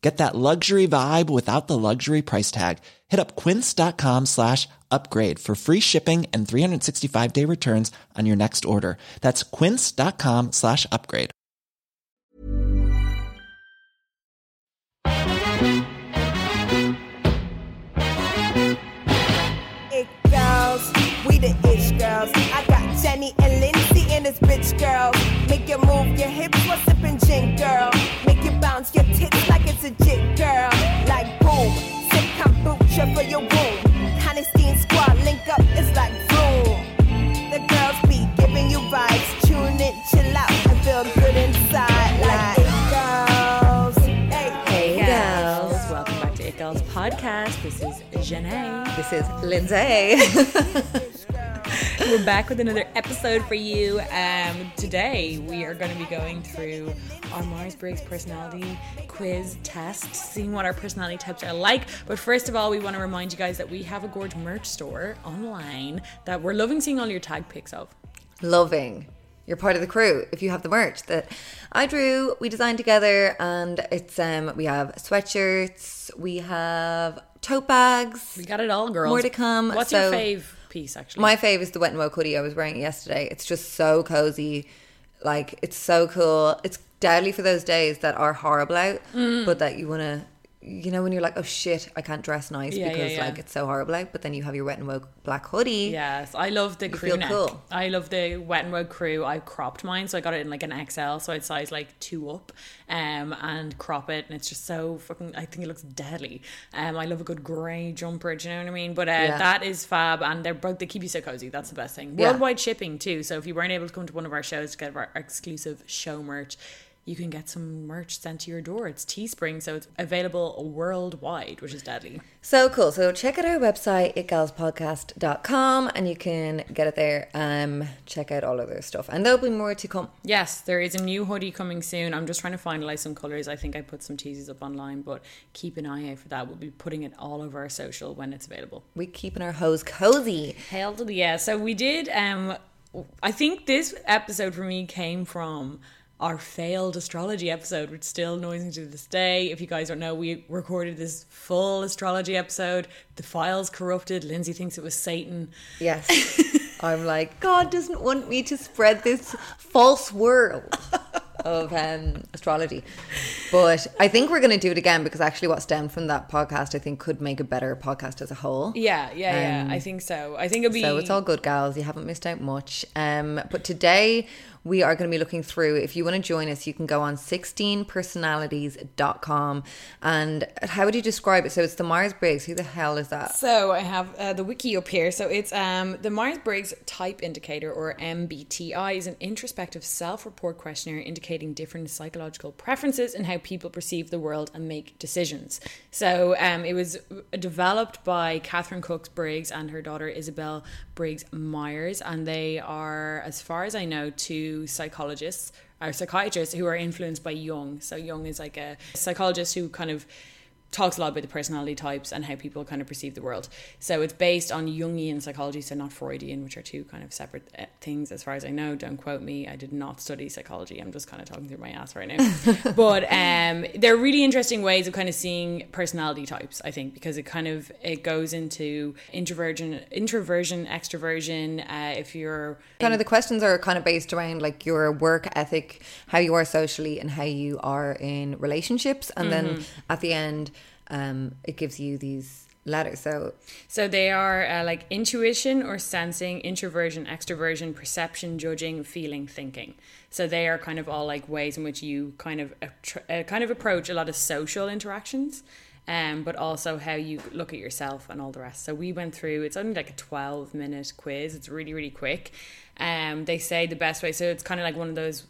Get that luxury vibe without the luxury price tag. Hit up quince.com/upgrade for free shipping and 365-day returns on your next order. That's quince.com/upgrade. It girls, we the itch girls. I got Jenny and Lindsay and this bitch girl. Make you move your hips while sipping gin, girl. Make you bounce your tits like it's a jig, girl. Like boom, sip kombucha for your womb. Honesty squad link up, it's like boom. The girls be giving you vibes. Tune in, chill out, and feel good inside. Like it girls. Hey girls. Welcome back to It Girls Podcast. This is Janae. This is Lindsay. We're back with another episode for you. Today we are going to be going through our Myers-Briggs personality quiz test, seeing what our personality types are like. But first of all, we want to remind you guys that we have a gorge merch store online that we're loving seeing all your tag pics of. Loving. You're part of the crew if you have the merch that I drew, we designed together, and it's we have sweatshirts, we have tote bags. We got it all, girls. More to come. What's your fave piece, actually? My fave is the Wet n Woke hoodie. I was wearing it yesterday. It's just so cozy. Like, it's so cool. It's deadly for those days that are horrible out, but that you want to, you know, when you're like, oh shit, I can't dress nice because like it's so horrible out, but then you have your Wet n Woke black hoodie. Yes, I love the crew neck. Cool. I love the Wet n Woke crew. I cropped mine, so I got it in like an XL, so I'd size like 2 up and crop it, and it's just so fucking, I think it looks deadly. I love a good grey jumper, do you know what I mean? But that is fab, and they keep you so cozy. That's the best thing. Worldwide shipping too, so if you weren't able to come to one of our shows to get our exclusive show merch, you can get some merch sent to your door. It's Teespring, so it's available worldwide, which is deadly. So cool. So check out our website, itgalspodcast.com, and you can get it there. Check out all of their stuff. And there'll be more to come. Yes, there is a new hoodie coming soon. I'm just trying to finalise some colours. I think I put some teasers up online, but keep an eye out for that. We'll be putting it all over our social when it's available. We're keeping our hoes cozy. Hell yeah. So we did, I think this episode for me came from our failed astrology episode, which still annoys me to this day. If you guys don't know, we recorded this full astrology episode. The file's corrupted. Lindsay thinks it was Satan. Yes. I'm like, God doesn't want me to spread this false world of astrology. But I think we're going to do it again, because actually what stemmed from that podcast, I think, could make a better podcast as a whole. Yeah, I think so. I think it'll be... So it's all good, gals. You haven't missed out much. But today we are going to be looking through. If you want to join us, you can go on 16personalities.com. And how would you describe it? So it's the Myers-Briggs. Who the hell is that? So I have the wiki up here. So it's the Myers-Briggs Type Indicator, or MBTI, is an introspective self-report questionnaire indicating different psychological preferences and how people perceive the world and make decisions. So it was developed by Catherine Cooks Briggs and her daughter Isabel Briggs Myers. And they are, as far as I know, psychiatrists who are influenced by Jung. So Jung is like a psychologist who kind of talks a lot about the personality types and how people kind of perceive the world. So it's based on Jungian psychology, so not Freudian, which are two kind of separate things as far as I know. Don't quote me. I did not study psychology. I'm just kind of talking through my ass right now. But they're really interesting ways of kind of seeing personality types, I think, because it kind of, it goes into introversion, extroversion. If you're... Kind of the questions are kind of based around like your work ethic, how you are socially, and how you are in relationships. And then at the end... it gives you these letters. So they are like intuition or sensing, introversion, extroversion, perception, judging, feeling, thinking. So they are kind of all like ways in which you kind of approach a lot of social interactions. but also how you look at yourself and all the rest. So we went through, it's only like a 12-minute quiz. It's really, really quick. They say the best way, so it's kind of like one of those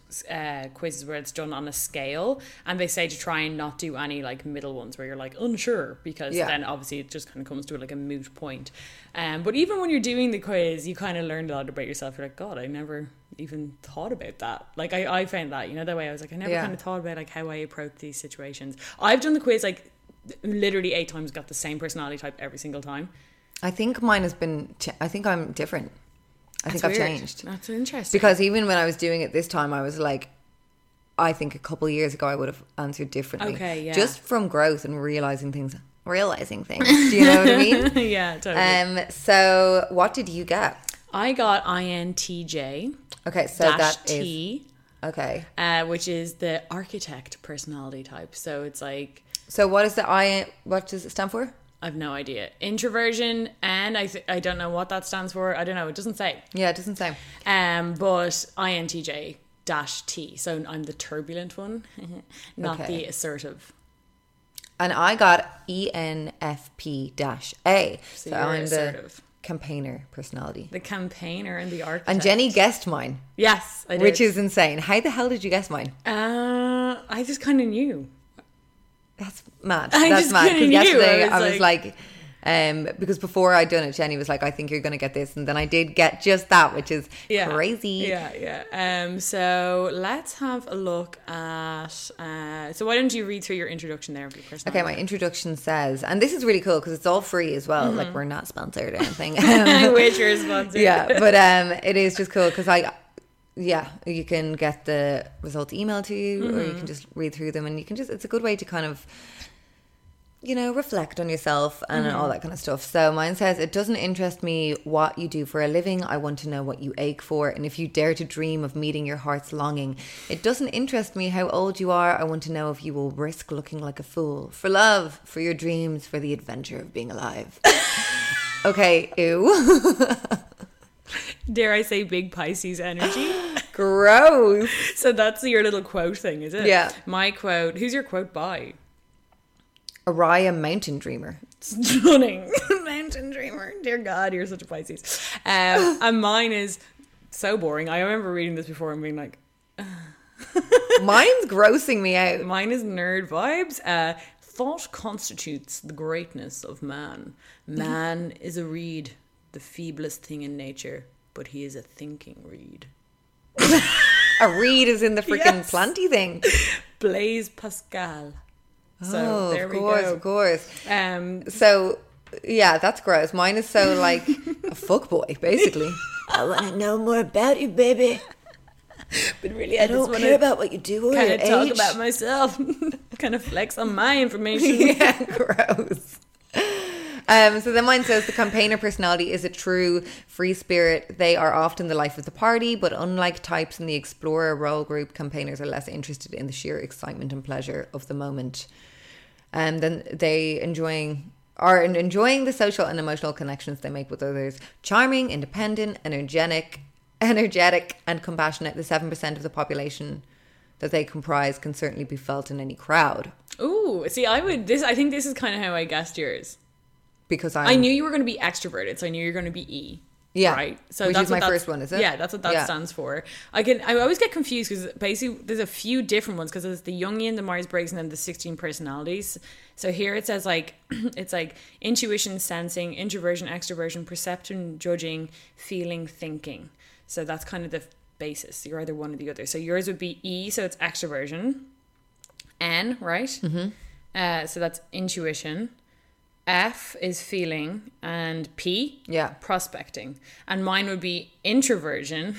quizzes where it's done on a scale, and they say to try and not do any like middle ones where you're like unsure, because then obviously it just kind of comes to like a moot point. But even when you're doing the quiz, you kind of learned a lot about yourself. You're like, God, I never even thought about that. Like I found that, you know, that way I was like, I never kind of thought about like how I approach these situations. I've done the quiz like literally 8 times, got the same personality type every single time. I think mine has been, I think I'm different. I think I've changed. That's interesting. Because even when I was doing it this time, I was like, I think a couple of years ago I would have answered differently. Okay, yeah. Just from growth and realising things. Do you know what I mean? Yeah, totally. So what did you get? I got INTJ. Okay, so that T, is... Okay. Which is the architect personality type. So it's like... So what is the I... What does it stand for? I've no idea. Introversion, and I don't know what that stands for. I don't know. It doesn't say. Yeah, it doesn't say. But INTJ-T. So I'm the turbulent one, not the assertive. And I got ENFP-A. So I'm assertive. The campaigner personality. The campaigner and the architect. And Jenny guessed mine. Yes, I did. Which is insane. How the hell did you guess mine? I just kind of knew. That's mad. That's mad. Because yesterday I was like, because before I'd done it, Jenny was like, I think you're going to get this. And then I did get just that, which is crazy. Yeah, yeah. So let's have a look at, so why don't you read through your introduction there? Okay, my introduction says, and this is really cool because it's all free as well. Mm-hmm. Like we're not sponsored or anything. I wish you were sponsored. Yeah, but it is just cool because you can get the results emailed to you, or you can just read through them, and you can just, it's a good way to kind of, you know, reflect on yourself and all that kind of stuff. So mine says, it doesn't interest me what you do for a living. I want to know what you ache for, and if you dare to dream of meeting your heart's longing. It doesn't interest me how old you are. I want to know if you will risk looking like a fool for love, for your dreams, for the adventure of being alive. Okay, ew. Dare I say big Pisces energy? Gross. So that's your little quote thing, is it? Yeah. My quote. Who's your quote by? Ariah Mountain Dreamer. Stunning. Mountain Dreamer. Dear God, you're such a Pisces. And mine is so boring. I remember reading this before and being like... Mine's grossing me out. Mine is nerd vibes. Thought constitutes the greatness of man. Man is a reed, the feeblest thing in nature, but he is a thinking reed. A reed is in the freaking planty thing. Blaise Pascal. So there we go. Of course. So yeah, that's gross. Mine is so like a fuckboy, basically. I want to know more about you, baby. But really, I don't care about what you do or your age. Kind of talk about myself. Kind of flex on my information. Yeah, gross. So then mine says the campaigner personality is a true free spirit. They are often the life of the party, but unlike types in the explorer role group, campaigners are less interested in the sheer excitement and pleasure of the moment. And then they are enjoying the social and emotional connections they make with others. Charming, independent, energetic and compassionate. The 7% of the population that they comprise can certainly be felt in any crowd. Ooh, see, I think this is kind of how I guessed yours. Because I knew you were going to be extroverted, so I knew you were going to be E. Yeah. Right? So which is my first one, is it? Yeah, that's what that stands for. I always get confused because basically there's a few different ones, because there's the Jungian, the Myers-Briggs, and then the 16 personalities. So here it says like, it's like intuition, sensing, introversion, extroversion, perception, judging, feeling, thinking. So that's kind of the basis. You're either one or the other. So yours would be E, so it's extroversion. N, right? Mm-hmm. So that's intuition. F is feeling, and P, prospecting. And mine would be introversion,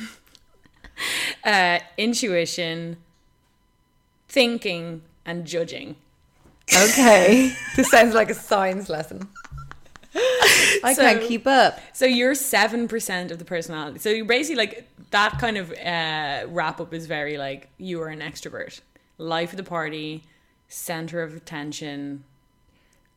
intuition, thinking, and judging. Okay. This sounds like a science lesson. I can't keep up. So you're 7% of the personality. So you're basically like, that kind of wrap up is very like, you are an extrovert. Life of the party, center of attention,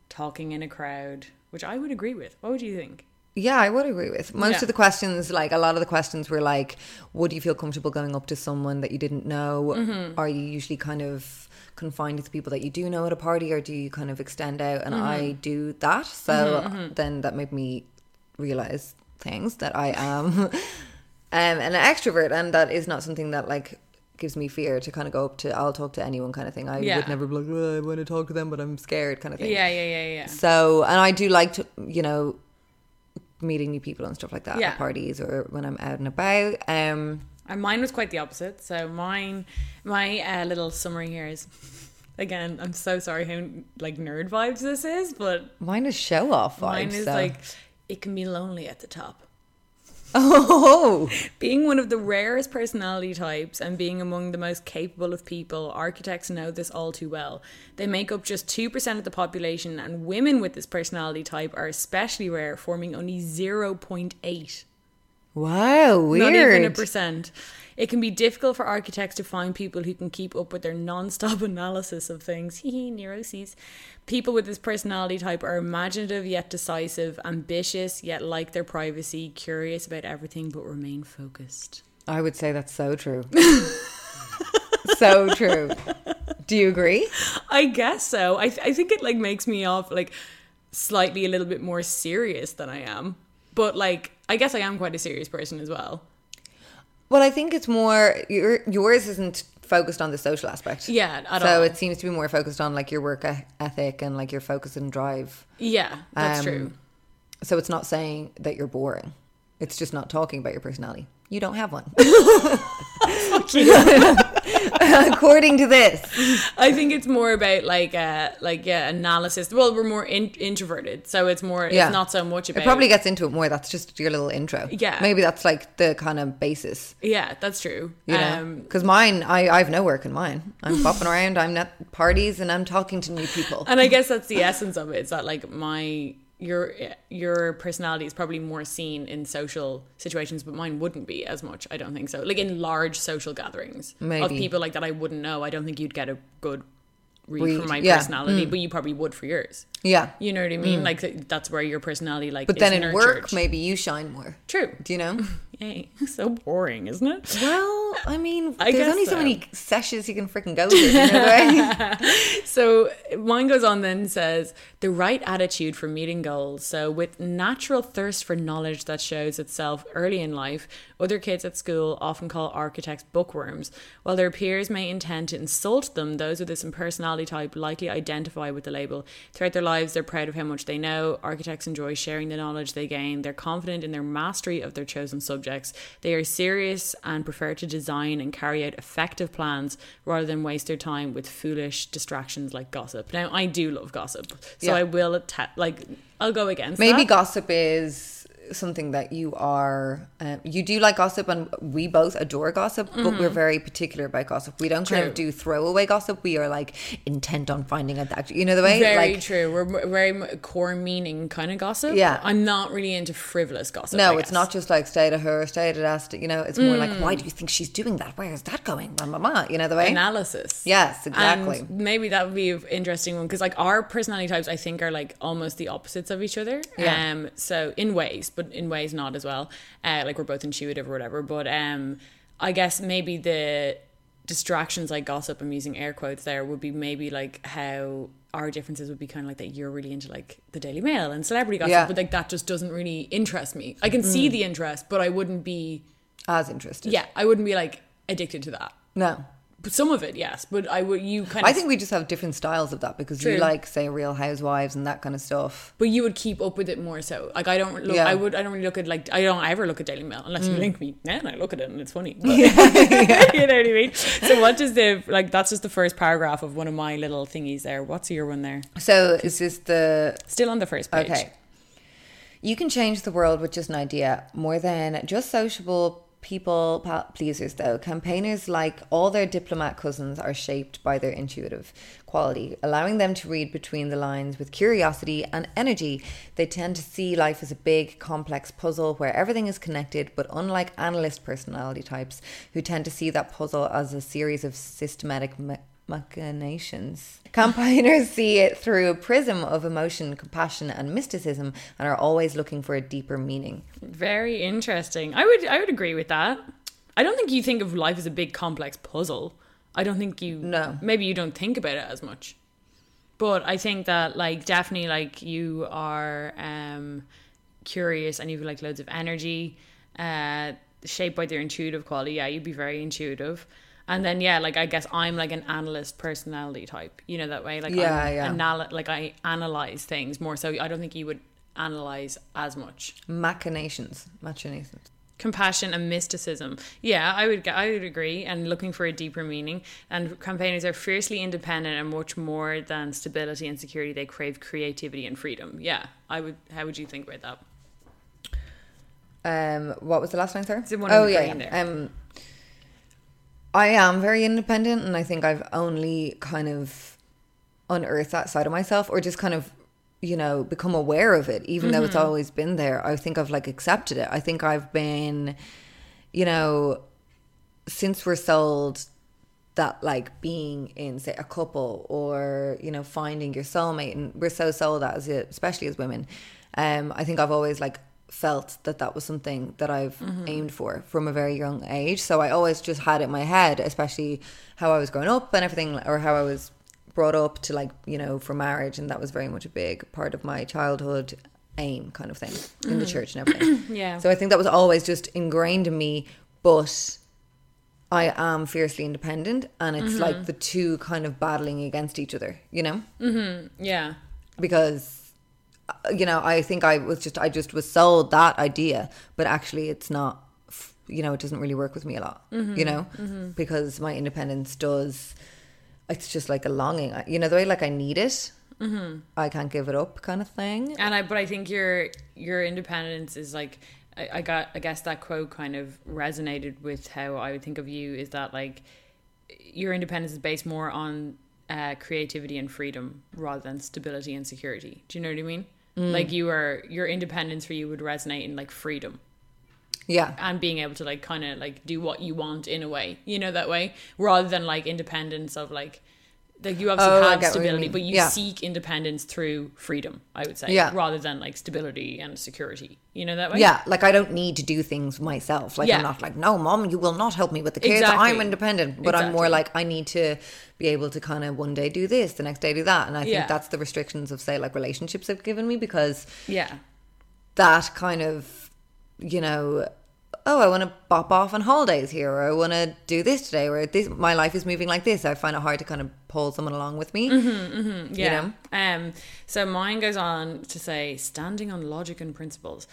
talking in a crowd, which I would agree with. What would you think? Yeah, I would agree with most of the questions. Like a lot of the questions were like, would you feel comfortable going up to someone that you didn't know? Mm-hmm. Are you usually kind of confined to people that you do know at a party, or do you kind of extend out? And I do that. So then that made me realize things, that I am an extrovert, and that is not something that like gives me fear to kind of go up to, I'll talk to anyone kind of thing. I would never be like, oh, I want to talk to them, but I'm scared kind of thing. Yeah. So, and I do like to, you know, meeting new people and stuff like that at parties or when I'm out and about. And mine was quite the opposite. So my little summary here is, again, I'm so sorry how like nerd vibes this is, but mine is show off vibes. Mine is like, it can be lonely at the top. Oh, being one of the rarest personality types and being among the most capable of people, architects know this all too well. They make up just 2% of the population, and women with this personality type are especially rare, forming only 0.8%. Wow, weird. Not even 1%. It can be difficult for architects to find people who can keep up with their non-stop analysis of things. Neuroses. People with this personality type are imaginative yet decisive, ambitious yet like their privacy, curious about everything but remain focused. I would say that's so true. So true. Do you agree? I guess so. I think it like makes me off like slightly a little bit more serious than I am. But like, I guess I am quite a serious person as well. Well, I think it's more, yours isn't focused on the social aspect. Yeah, at all. So it seems to be more focused on like your work ethic and like your focus and drive. Yeah, that's true. So it's not saying that you're boring. It's just not talking about your personality. You don't have one. Fuck you. According to this, I think it's more about like analysis. Well, we're more introverted, so it's more. Yeah. It's not so much about. It probably gets into it more. That's just your little intro. Yeah, maybe that's like the kind of basis. Yeah, that's true. You know, because mine, I have no work in mine. I'm bopping around. I'm at parties and I'm talking to new people. And I guess that's the essence of it. It's that like your personality is probably more seen in social situations, but mine wouldn't be as much. I don't think so. Like in large social gatherings maybe. Of people like that I wouldn't know. I don't think you'd get a good read from my personality, but you probably would for yours. Yeah. You know what I mean? Like that's where your personality like but is then in work, church. Maybe you shine more. True. Do you know? Yay. So boring, isn't it? Well, I mean, there's only so many sessions you can freaking go to. You know, right? So mine goes on then and says, the right attitude for meeting goals. So with natural thirst for knowledge that shows itself early in life, other kids at school often call architects bookworms. While their peers may intend to insult them, those with this personality type likely identify with the label. Throughout their lives, they're proud of how much they know. Architects enjoy sharing the knowledge they gain. They're confident in their mastery of their chosen subjects. They are serious and prefer to design and carry out effective plans rather than waste their time with foolish distractions like gossip. Now, I do love gossip, so I will I'll go against maybe that. Gossip is something that you are you do like gossip, and we both adore gossip, but we're very particular about gossip. We don't kind of do throwaway gossip. We are like intent on finding out that, you know, the way very like, true. We're very core meaning kind of gossip. Yeah, I'm not really into frivolous gossip. No, it's not just like stay to her, stay to that, you know. It's more like, why do you think she's doing that? Where is that going? Blah, blah, blah. You know the way analysis. Yes, exactly. And maybe that would be an interesting one, because like our personality types I think are like almost the opposites of each other. Yeah. So in ways, but in ways not as well. Like we're both intuitive or whatever. But I guess maybe the distractions like gossip, I'm using air quotes there, would be maybe like how our differences would be kind of like that you're really into like the Daily Mail and celebrity gossip, but like that just doesn't really interest me. I can see the interest, but I wouldn't be as interested. Yeah, I wouldn't be like addicted to that. No. But some of it, yes. But I would, you kind of. I think we just have different styles of that, because you like, say, Real Housewives and that kind of stuff. But you would keep up with it more so. Like I don't look. Yeah. I don't really look at like. I don't ever look at Daily Mail unless you link me. And I look at it and it's funny. But, you know what I mean. So what does the like? That's just the first paragraph of one of my little thingies there. What's your one there? So is this the still on the first page? Okay. You can change the world with just an idea, more than just sociable. People pleasers, though. Campaigners, like all their diplomat cousins, are shaped by their intuitive quality, allowing them to read between the lines with curiosity and energy. They tend to see life as a big, complex puzzle where everything is connected, but unlike analyst personality types, who tend to see that puzzle as a series of systematic me- machinations. Campaigners see it through a prism of emotion, compassion and mysticism and are always looking for a deeper meaning. Very interesting. I would agree with that. I don't think you think of life as a big complex puzzle. I don't think you... No. Maybe you don't think about it as much. But I think that, like, definitely, like, you are curious and you've, like, loads of energy, shaped by their intuitive quality. Yeah, you'd be very intuitive. And then, yeah, like, I guess I'm, like, an analyst personality type. You know, that way. Like, yeah, I analyze things more. So I don't think you would analyze as much. Machinations. Compassion and mysticism. Yeah, I would agree. And looking for a deeper meaning. And campaigners are fiercely independent and much more than stability and security. They crave creativity and freedom. Yeah, I would. How would you think about that? What was the last one, sir? I am very independent, and I think I've only kind of unearthed that side of myself, or just kind of, you know, become aware of it, even though it's always been there. I think I've, like, accepted it. I think I've been, you know, since we're sold that, like, being in, say, a couple or, you know, finding your soulmate, and we're so sold that, especially as women, I think I've always, like, felt that was something that I've aimed for from a very young age. So I always just had it in my head, especially how I was growing up and everything, or how I was brought up to, like, you know, for marriage, and that was very much a big part of my childhood aim kind of thing in the church and everything. Yeah. So I think that was always just ingrained in me, but I am fiercely independent, and it's like the two kind of battling against each other, you know? Mm-hmm. Yeah. Because, you know, I think I just was sold that idea, but actually it's not, you know, it doesn't really work with me a lot, you know? Mm-hmm. Because my independence does... It's just like a longing, you know, the way, like, I need it, I can't give it up kind of thing. But I think your independence is like, I guess that quote kind of resonated with how I would think of you, is that, like, your independence is based more on creativity and freedom rather than stability and security. Do you know what I mean? Mm. Like, your independence for you would resonate in, like, freedom. Yeah. And being able to, like, kind of, like, do what you want in a way, you know, that way, rather than, like, independence of, like you obviously have stability, but you seek independence through freedom, I would say, rather than, like, stability and security, you know, that way. Yeah. Like, I don't need to do things myself. Like, I'm not like, no, mom, you will not help me with the kids. Exactly. I'm independent, but I'm more like, I need to be able to kind of one day do this, the next day do that. And I think that's the restrictions of, say, like, relationships have given me, because that kind of, you know, oh, I want to bop off on holidays here, or I want to do this today, or this, my life is moving like this. I find it hard to kind of pull someone along with me. You know? So mine goes on to say, standing on logic and principles.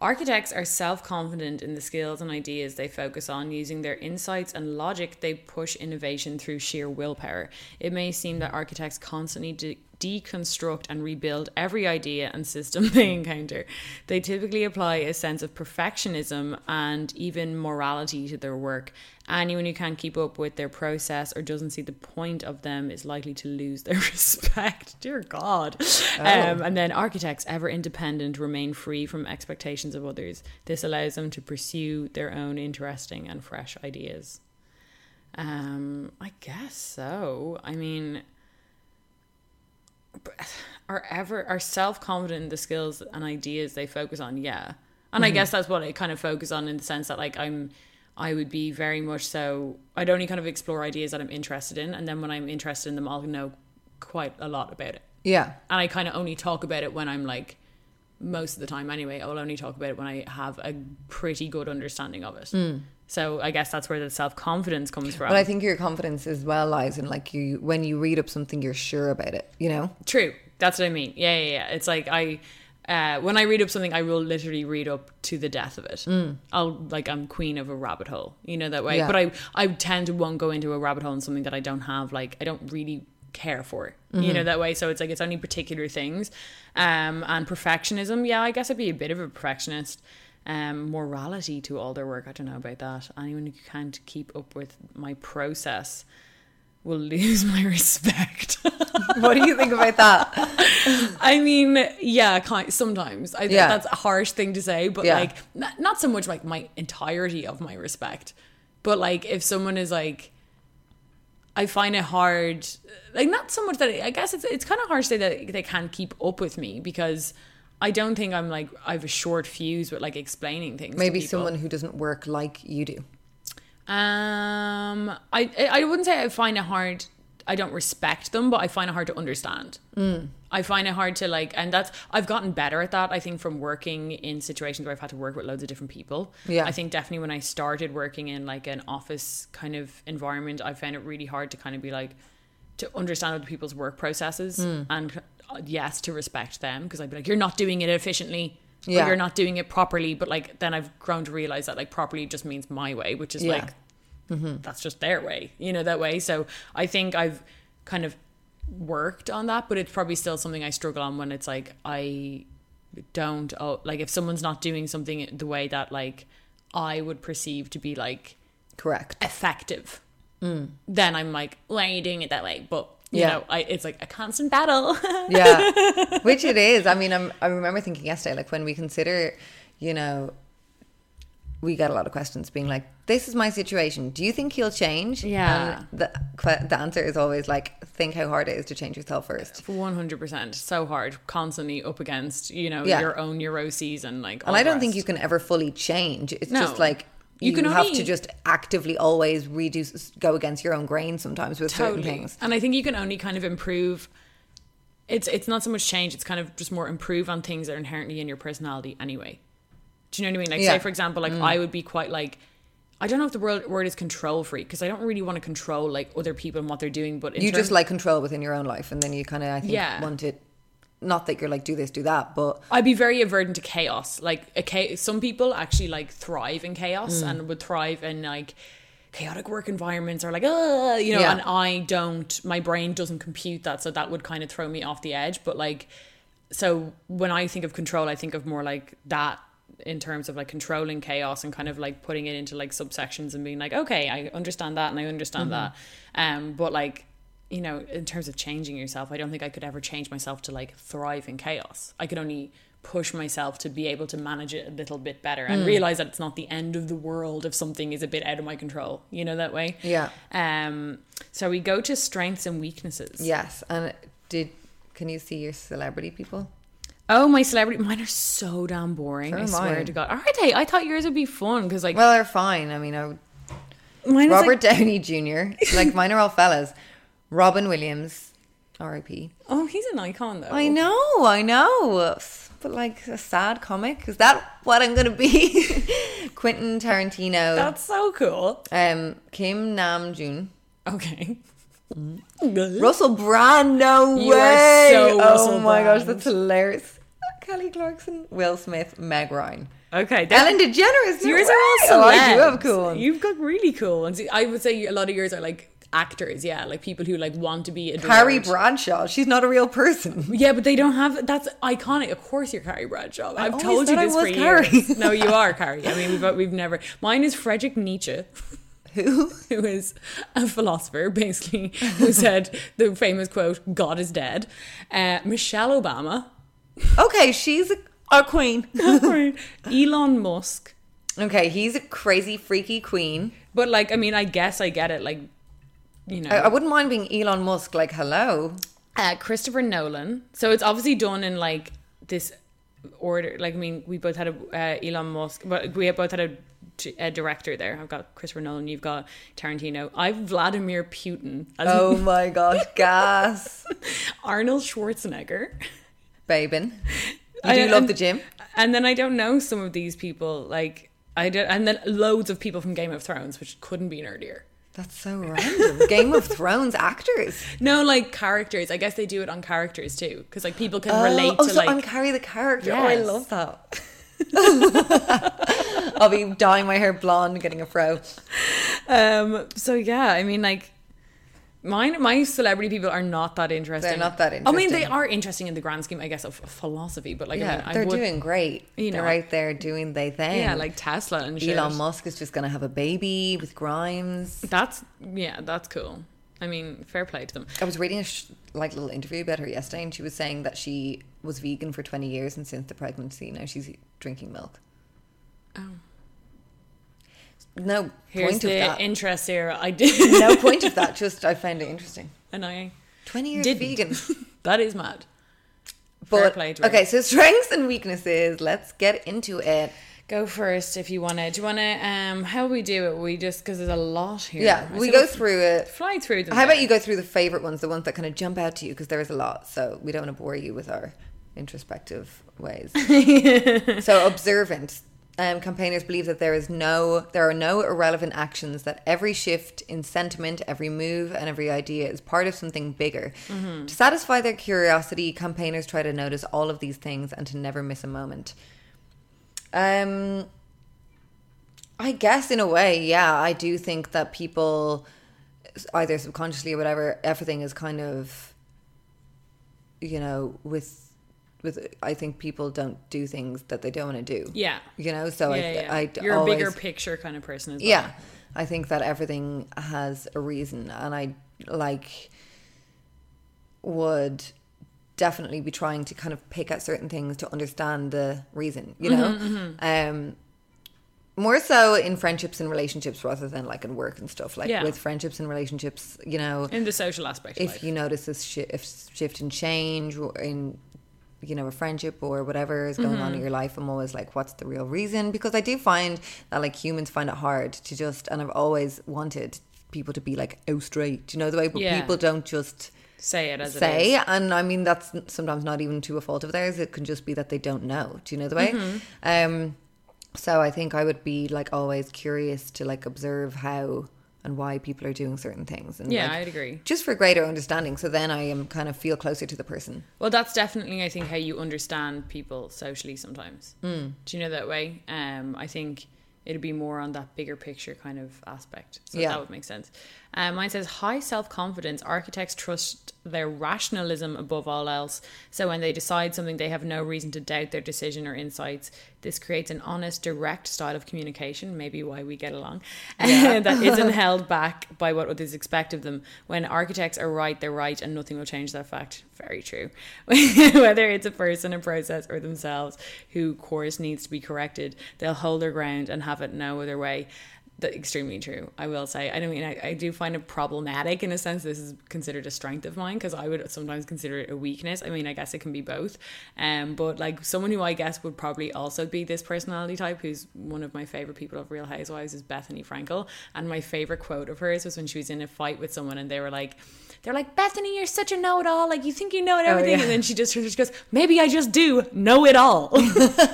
Architects are self-confident in the skills and ideas they focus on. Using their insights and logic, they push innovation through sheer willpower. It may seem that architects constantly deconstruct and rebuild every idea and system they encounter. They typically apply a sense of perfectionism and even morality to their work. Anyone who can't keep up with their process or doesn't see the point of them is likely to lose their respect. Dear God. Oh. And then architects, ever independent, remain free from expectations of others. This allows them to pursue their own interesting and fresh ideas. I guess so. I mean, are self-confident in the skills and ideas they focus on. Yeah. And I guess that's what I kind of focus on, in the sense that, like, I would be very much so, I'd only kind of explore ideas that I'm interested in, and then when I'm interested in them, I'll know quite a lot about it. Yeah. And I kind of only talk about it when I'm, like, most of the time anyway, I'll only talk about it when I have a pretty good understanding of it. So I guess that's where the self-confidence comes from. But I think your confidence as well lies in, like, you, when you read up something, you're sure about it, you know? True. That's what I mean. Yeah. It's like when I read up something, I will literally read up to the death of it. I'm queen of a rabbit hole, you know, that way. Yeah. But I tend to won't go into a rabbit hole in something that I don't have, like, I don't really care for, you know, that way. So it's like, it's only particular things. And perfectionism. Yeah, I guess I'd be a bit of a perfectionist. Morality to all their work. I don't know about that. Anyone who can't keep up with my process will lose my respect. What do you think about that? I mean, yeah, sometimes. I think that's a harsh thing to say, but like, not so much like my entirety of my respect, but like if someone is like, I find it hard, like, not so much that I guess it's kind of hard to say that they can't keep up with me, because I don't think I'm like, I have a short fuse with like explaining things. Maybe someone who doesn't work like you do. I wouldn't say I find it hard. I don't respect them, but I find it hard to understand. Mm. I find it hard to like, and that's, I've gotten better at that, I think, from working in situations where I've had to work with loads of different people. Yeah. I think definitely when I started working in like an office kind of environment, I found it really hard to kind of be like, to understand other people's work processes and yes, to respect them, because I'd be like, you're not doing it efficiently. Yeah. Or you're not doing it properly. But like, then I've grown to realize that like properly just means my way, which is like, that's just their way, you know, that way. So I think I've kind of worked on that, but it's probably still something I struggle on when it's like, I don't, like if someone's not doing something the way that like I would perceive to be like correct, effective, then I'm like, why are you doing it that way? But you know, it's like a constant battle. Yeah, which it is. I mean, I remember thinking yesterday, like when we consider, you know, we get a lot of questions being like, this is my situation, do you think he'll change? Yeah. And the answer is always like, think how hard it is to change yourself first. 100%. So hard. Constantly up against, you know, your own neuroses and like all. And I don't think you can ever fully change. It's just like, you can have to just actively always go against your own grain sometimes with certain things. And I think you can only kind of improve. It's not so much change. It's kind of just more improve on things that are inherently in your personality anyway. Do you know what I mean? Like say, for example, like I would be quite like, I don't know if the word is control freak, because I don't really want to control like other people and what they're doing. But you just like control within your own life, and then you kind of, I think, want it. Not that you're like, do this, do that, but I'd be very averted to chaos. Like some people actually like thrive in chaos and would thrive in like chaotic work environments, or like, you know, and I don't, my brain doesn't compute that. So that would kind of throw me off the edge. But like, so when I think of control, I think of more like that, in terms of like controlling chaos and kind of like putting it into like subsections and being like, okay, I understand that and I understand that. But like, you know, in terms of changing yourself, I don't think I could ever change myself to like thrive in chaos. I could only push myself to be able to manage it a little bit better and realize that it's not the end of the world if something is a bit out of my control, you know, that way. Yeah. So we go to strengths and weaknesses. Yes. And can you see your celebrity people? Oh, my celebrity, mine are so damn boring. So I swear to God. Are they? I thought yours would be fun because like, well, they're fine. I mean, Robert Downey Jr. Like mine are all fellas. Robin Williams, R.I.P. Oh, he's an icon though. I know. But like a sad comic? Is that what I'm going to be? Quentin Tarantino. That's so cool. Kim Nam-joon. Okay. Russell Brand, no you way. Are so Russell my Brand. Gosh, that's hilarious. Kelly Clarkson, Will Smith, Meg Ryan. Okay, Ellen DeGeneres. Yours are all celebs. I do have cool ones. You've got really cool ones. I would say a lot of yours are like actors, like people who like want to be adored. Carrie Bradshaw, she's not a real person. Yeah, but they don't have, that's iconic. Of course you're Carrie Bradshaw. I've told you this for years. No, you are Carrie. I mean, we've never. Mine is Friedrich Nietzsche. Who is a philosopher, basically, who said the famous quote, God is dead. Michelle Obama. Okay, she's a queen. Elon Musk. Okay, he's a crazy, freaky queen. But like, I mean, I guess I get it. Like, you know, I wouldn't mind being Elon Musk. Like, hello. Christopher Nolan. So it's obviously done in like this order. Like, I mean, we both had a Elon Musk, but we both had a director there. I've got Christopher Nolan, you've got Tarantino. I've Vladimir Putin. Oh my gosh, gas. Arnold Schwarzenegger. Babin. I love the gym. And then I don't know some of these people. Like, and then loads of people from Game of Thrones, which couldn't be nerdier. That's so random. Game of Thrones actors? No, like characters. I guess they do it on characters too, because like people can relate to so like. Oh, so I'm Carrie the character. Yes. Oh, I love that. I'll be dyeing my hair blonde, getting a fro. So yeah, I mean, like, my celebrity people are not that interesting. They're not that interesting. I mean, they are interesting in the grand scheme, I guess, of philosophy. But like, yeah, I mean, they're doing great. You know, they're out there doing their thing. Yeah, like Tesla and shit. Elon Musk is just going to have a baby with Grimes. That's cool. I mean, fair play to them. I was reading a little interview about her yesterday, and she was saying that she was vegan for 20 years, and since the pregnancy, now she's drinking milk. Oh. no Here's point of that. Interest here. I did. No point of that. Just I found it interesting. And I 20 years didn't. Vegan. That is mad. But play, okay, so strengths and weaknesses. Let's get into it. Go first if you want to. Do you want to, how we do it? We just, because there's a lot here. Yeah, we go through it. Fly through them. How about you go through the favourite ones, the ones that kind of jump out to you, because there is a lot. So we don't want to bore you with our introspective ways. So observant. Campaigners believe that there are no irrelevant actions, that every shift in sentiment, every move and every idea is part of something bigger. Mm-hmm. To satisfy their curiosity, campaigners try to notice all of these things and to never miss a moment. I guess in a way, yeah, I do think that people, either subconsciously or whatever, everything is kind of, you know, I think people don't do things that they don't want to do. Yeah. You know, so You're always a bigger picture kind of person as well. Yeah. I think that everything has a reason, and I would definitely be trying to kind of pick at certain things to understand the reason, you know? Mm-hmm, mm-hmm. More so in friendships and relationships rather than like in work and stuff. Like with friendships and relationships, you know, in the social aspect of life. If you notice this shift and change in, you know, a friendship or whatever is going on in your life, I'm always like, what's the real reason? Because I do find that like humans find it hard to just, and I've always wanted people to be like, oh, straight, you know, the way, but people don't just say it as it is. And I mean, that's sometimes not even to a fault of theirs. It can just be that they don't know. Do you know the way? Mm-hmm. So I think I would be like always curious to like observe how and why people are doing certain things. And yeah, like, I'd agree. Just for greater understanding. So then I am kind of feel closer to the person. Well, that's definitely, I think, how you understand people socially sometimes. Mm. Do you know that way? I think it'd be more on that bigger picture kind of aspect. So that would make sense. Mine says, high self-confidence. Architects trust their rationalism above all else. So when they decide something, they have no reason to doubt their decision or insights. This creates an honest, direct style of communication, maybe why we get along, that isn't held back by what others expect of them. When architects are right, they're right, and nothing will change that fact. Very true. Whether it's a person, a process, or themselves who, of course, needs to be corrected, they'll hold their ground and have it no other way. That's extremely true, I will say. I mean, I do find it problematic in a sense. This is considered a strength of mine because I would sometimes consider it a weakness. I mean, I guess it can be both. But like someone who I guess would probably also be this personality type, who's one of my favorite people of Real Housewives, is Bethany Frankel. And my favorite quote of hers was when she was in a fight with someone and they're like, Bethany, you're such a know-it-all. Like, you think you know everything. Oh, yeah. And then she goes, maybe I just do know it all.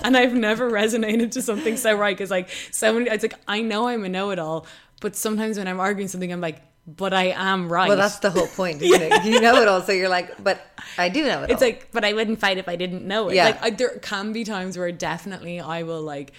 And I've never resonated to something so right. Because, like, it's like, I know I'm a know-it-all. But sometimes when I'm arguing something, I'm like, but I am right. Well, that's the whole point, isn't it? You know it all. So you're like, but I do know it all. It's like, but I wouldn't fight if I didn't know it. Yeah. Like, there can be times where definitely I will, like,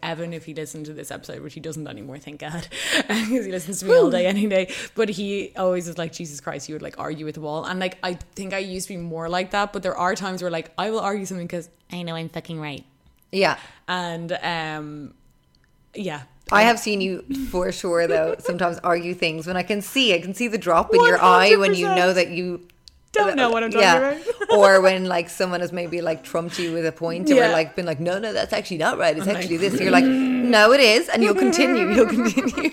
Evan, if he listened to this episode, which he doesn't anymore, thank God, because he listens to me all day, any day. But he always is like, Jesus Christ, you would, like, argue with the wall. And, like, I think I used to be more like that. But there are times where, like, I will argue something because I know I'm fucking right. Yeah. And, yeah. I have seen you for sure, though, sometimes argue things when I can see the drop in 100%. Your eye when you know that you don't know what I'm talking about. Or when like someone has maybe like trumped you with a point or like been like, no, that's actually not right. It's actually this. You're like, no, it is. And you'll continue.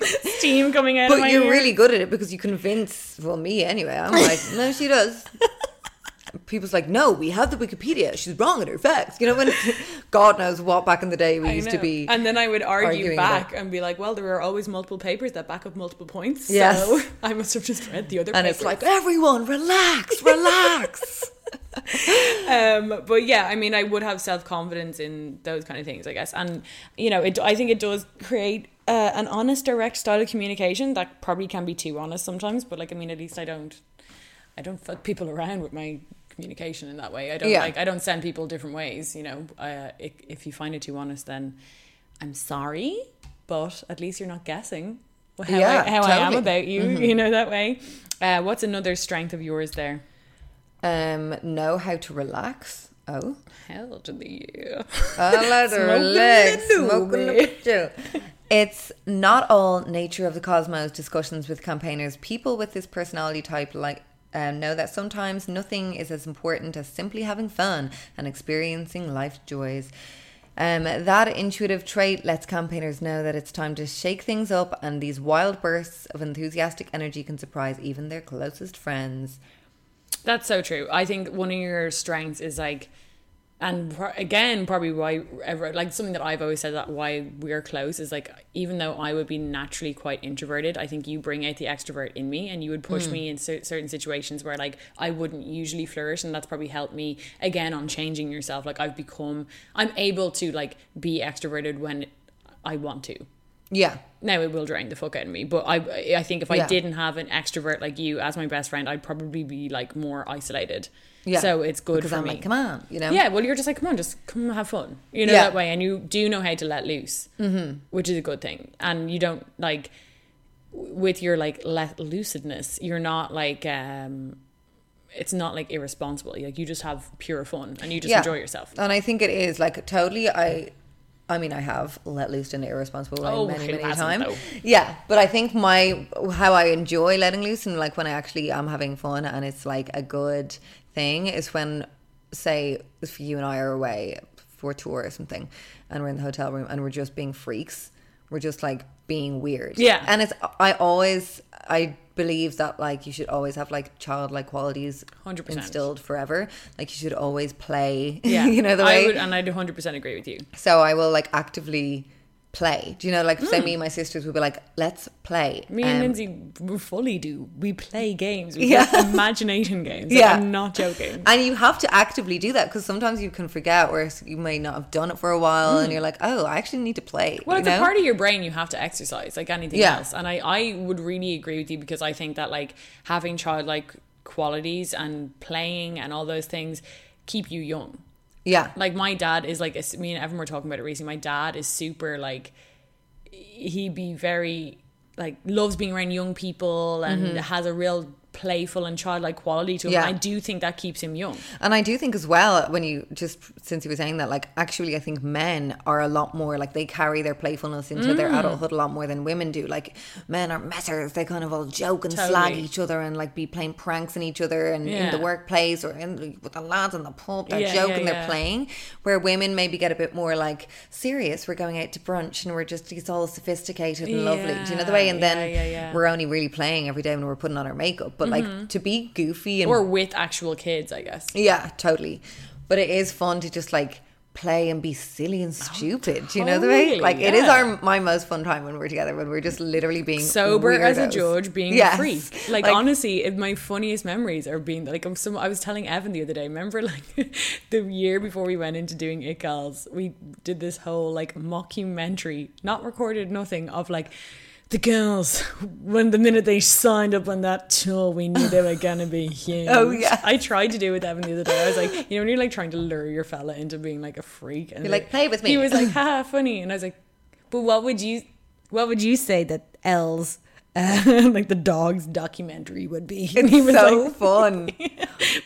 Steam coming out of my ear. But you're really good at it because you convince, well, me anyway. I'm like, no, she does. People's like, no, we have the Wikipedia. She's wrong in her facts. You know, when God knows what back in the day we used to be. And then I would argue back and be like, well, there are always multiple papers that back up multiple points. Yes. So I must have just read the other papers. And it's like, everyone, relax. But yeah, I mean, I would have self-confidence in those kind of things, I guess. And, you know, I think it does create an honest, direct style of communication that probably can be too honest sometimes. But like, I mean, at least I don't fuck people around with my communication in that way. I don't send people different ways, you know. If you find it too honest, then I'm sorry, but at least you're not guessing how I am about you, you know, that way. What's another strength of yours there? Know how to relax. Oh, hell to the yeah. I like to relax. It's not all nature of the cosmos. Discussions with campaigners. People with this personality type know that sometimes nothing is as important as simply having fun and experiencing life's joys. That intuitive trait lets campaigners know that it's time to shake things up, and these wild bursts of enthusiastic energy can surprise even their closest friends. That's so true. I think one of your strengths is like, and again, probably why, like something that I've always said that why we're close is like, even though I would be naturally quite introverted, I think you bring out the extrovert in me, and you would push me in certain situations where like I wouldn't usually flourish, and that's probably helped me again on changing yourself. Like I'm able to like be extroverted when I want to. Yeah. Now it will drain the fuck out of me, but I think if I didn't have an extrovert like you as my best friend, I'd probably be like more isolated. Yeah. So it's good because for I'm me. Like, come on, you know. Yeah. Well, you're just like, come on, just come have fun, you know, that way, and you do know how to let loose, which is a good thing. And you don't like with your like lucidness, you're not like it's not like irresponsible. Like you just have pure fun and you just enjoy yourself. And I think it is like totally. I mean, I have let loose in an irresponsible way many times. Yeah, but I think how I enjoy letting loose and like when I actually am having fun and it's like a good thing is when, say, if you and I are away for a tour or something and we're in the hotel room and we're just being freaks. We're just like being weird. Yeah. And it's, I believe that like you should always have like childlike qualities 100%. Instilled forever. Like you should always play. Yeah. You know the way. I'd 100% agree with you. So I will like actively play. Do you know, like say me and my sisters would be like, let's play. Me and Lindsay fully do. We play games. We play imagination games. Yeah. Like, I'm not joking. And you have to actively do that because sometimes you can forget, whereas you may not have done it for a while and you're like, oh, I actually need to play. Well, it's a part of your brain you have to exercise, like anything else. And I would really agree with you because I think that like having childlike qualities and playing and all those things keep you young. Yeah. Like my dad is like, me and Evan were talking about it recently. My dad is super like, he'd be very like, loves being around young people and has a real playful and childlike quality to him. Yeah. And I do think that keeps him young. And I do think as well, when you just, since you were saying that, like actually I think men are a lot more like they carry their playfulness into their adulthood a lot more than women do. Like men are messers. They kind of all joke and slag each other and like be playing pranks on each other and in the workplace or with the lads in the pub. They're joking, they're playing. Where women maybe get a bit more like serious. We're going out to brunch and we're just, it's all sophisticated and lovely. Do you know the way? And then we're only really playing every day when we're putting on our makeup. But like to be goofy and or with actual kids, I guess. Yeah, totally. But it is fun to just like play and be silly and stupid. Do you know the way? Like it is my most fun time when we're together, when we're just literally being sober weirdos. As a judge, being a freak. Like honestly, my funniest memories are being like I was telling Evan the other day. Remember, like the year before we went into doing It Girls, we did this whole like mockumentary, not recorded, nothing of like. The girls, when the minute they signed up on that tour, we knew they were going to be huge. Oh, yeah. I tried to do it with Evan the other day. I was like, you know, when you're like trying to lure your fella into being like a freak. And you're like, play with me. He was like, haha, funny. And I was like, but what would you say that Els, like the dog's documentary would be? And he was so like, fun.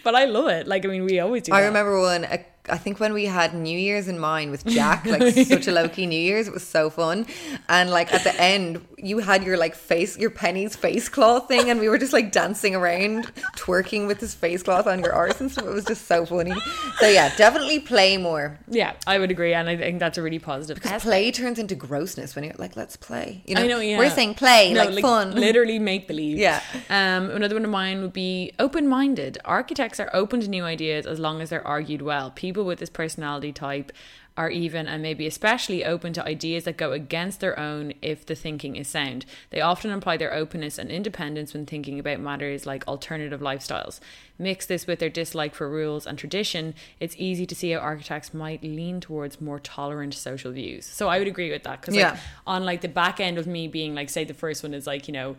But I love it. Like, I mean, we always do I remember one, I think when we had New Year's in mind with Jack, like such a low-key New Year's, it was so fun. And like at the end, you had your like face, your Penny's face cloth thing, and we were just like dancing around, twerking with this face cloth on your arse and stuff. It was just so funny. So yeah, definitely play more. Yeah, I would agree, and I think that's a really positive. Because play turns into grossness when you're like, let's play. You know, I know, yeah. We're saying play, no, like fun, literally make believe. Yeah. Another one of mine would be open-minded. Architects are open to new ideas as long as they're argued well. People with this personality type are even and maybe especially open to ideas that go against their own if the thinking is sound. They often imply their openness and independence when thinking about matters like alternative lifestyles. Mix this with their dislike for rules and tradition, it's easy to see how architects might lean towards more tolerant social views. So I would agree with that because like, on like the back end of me being like, say the first one is like, you know,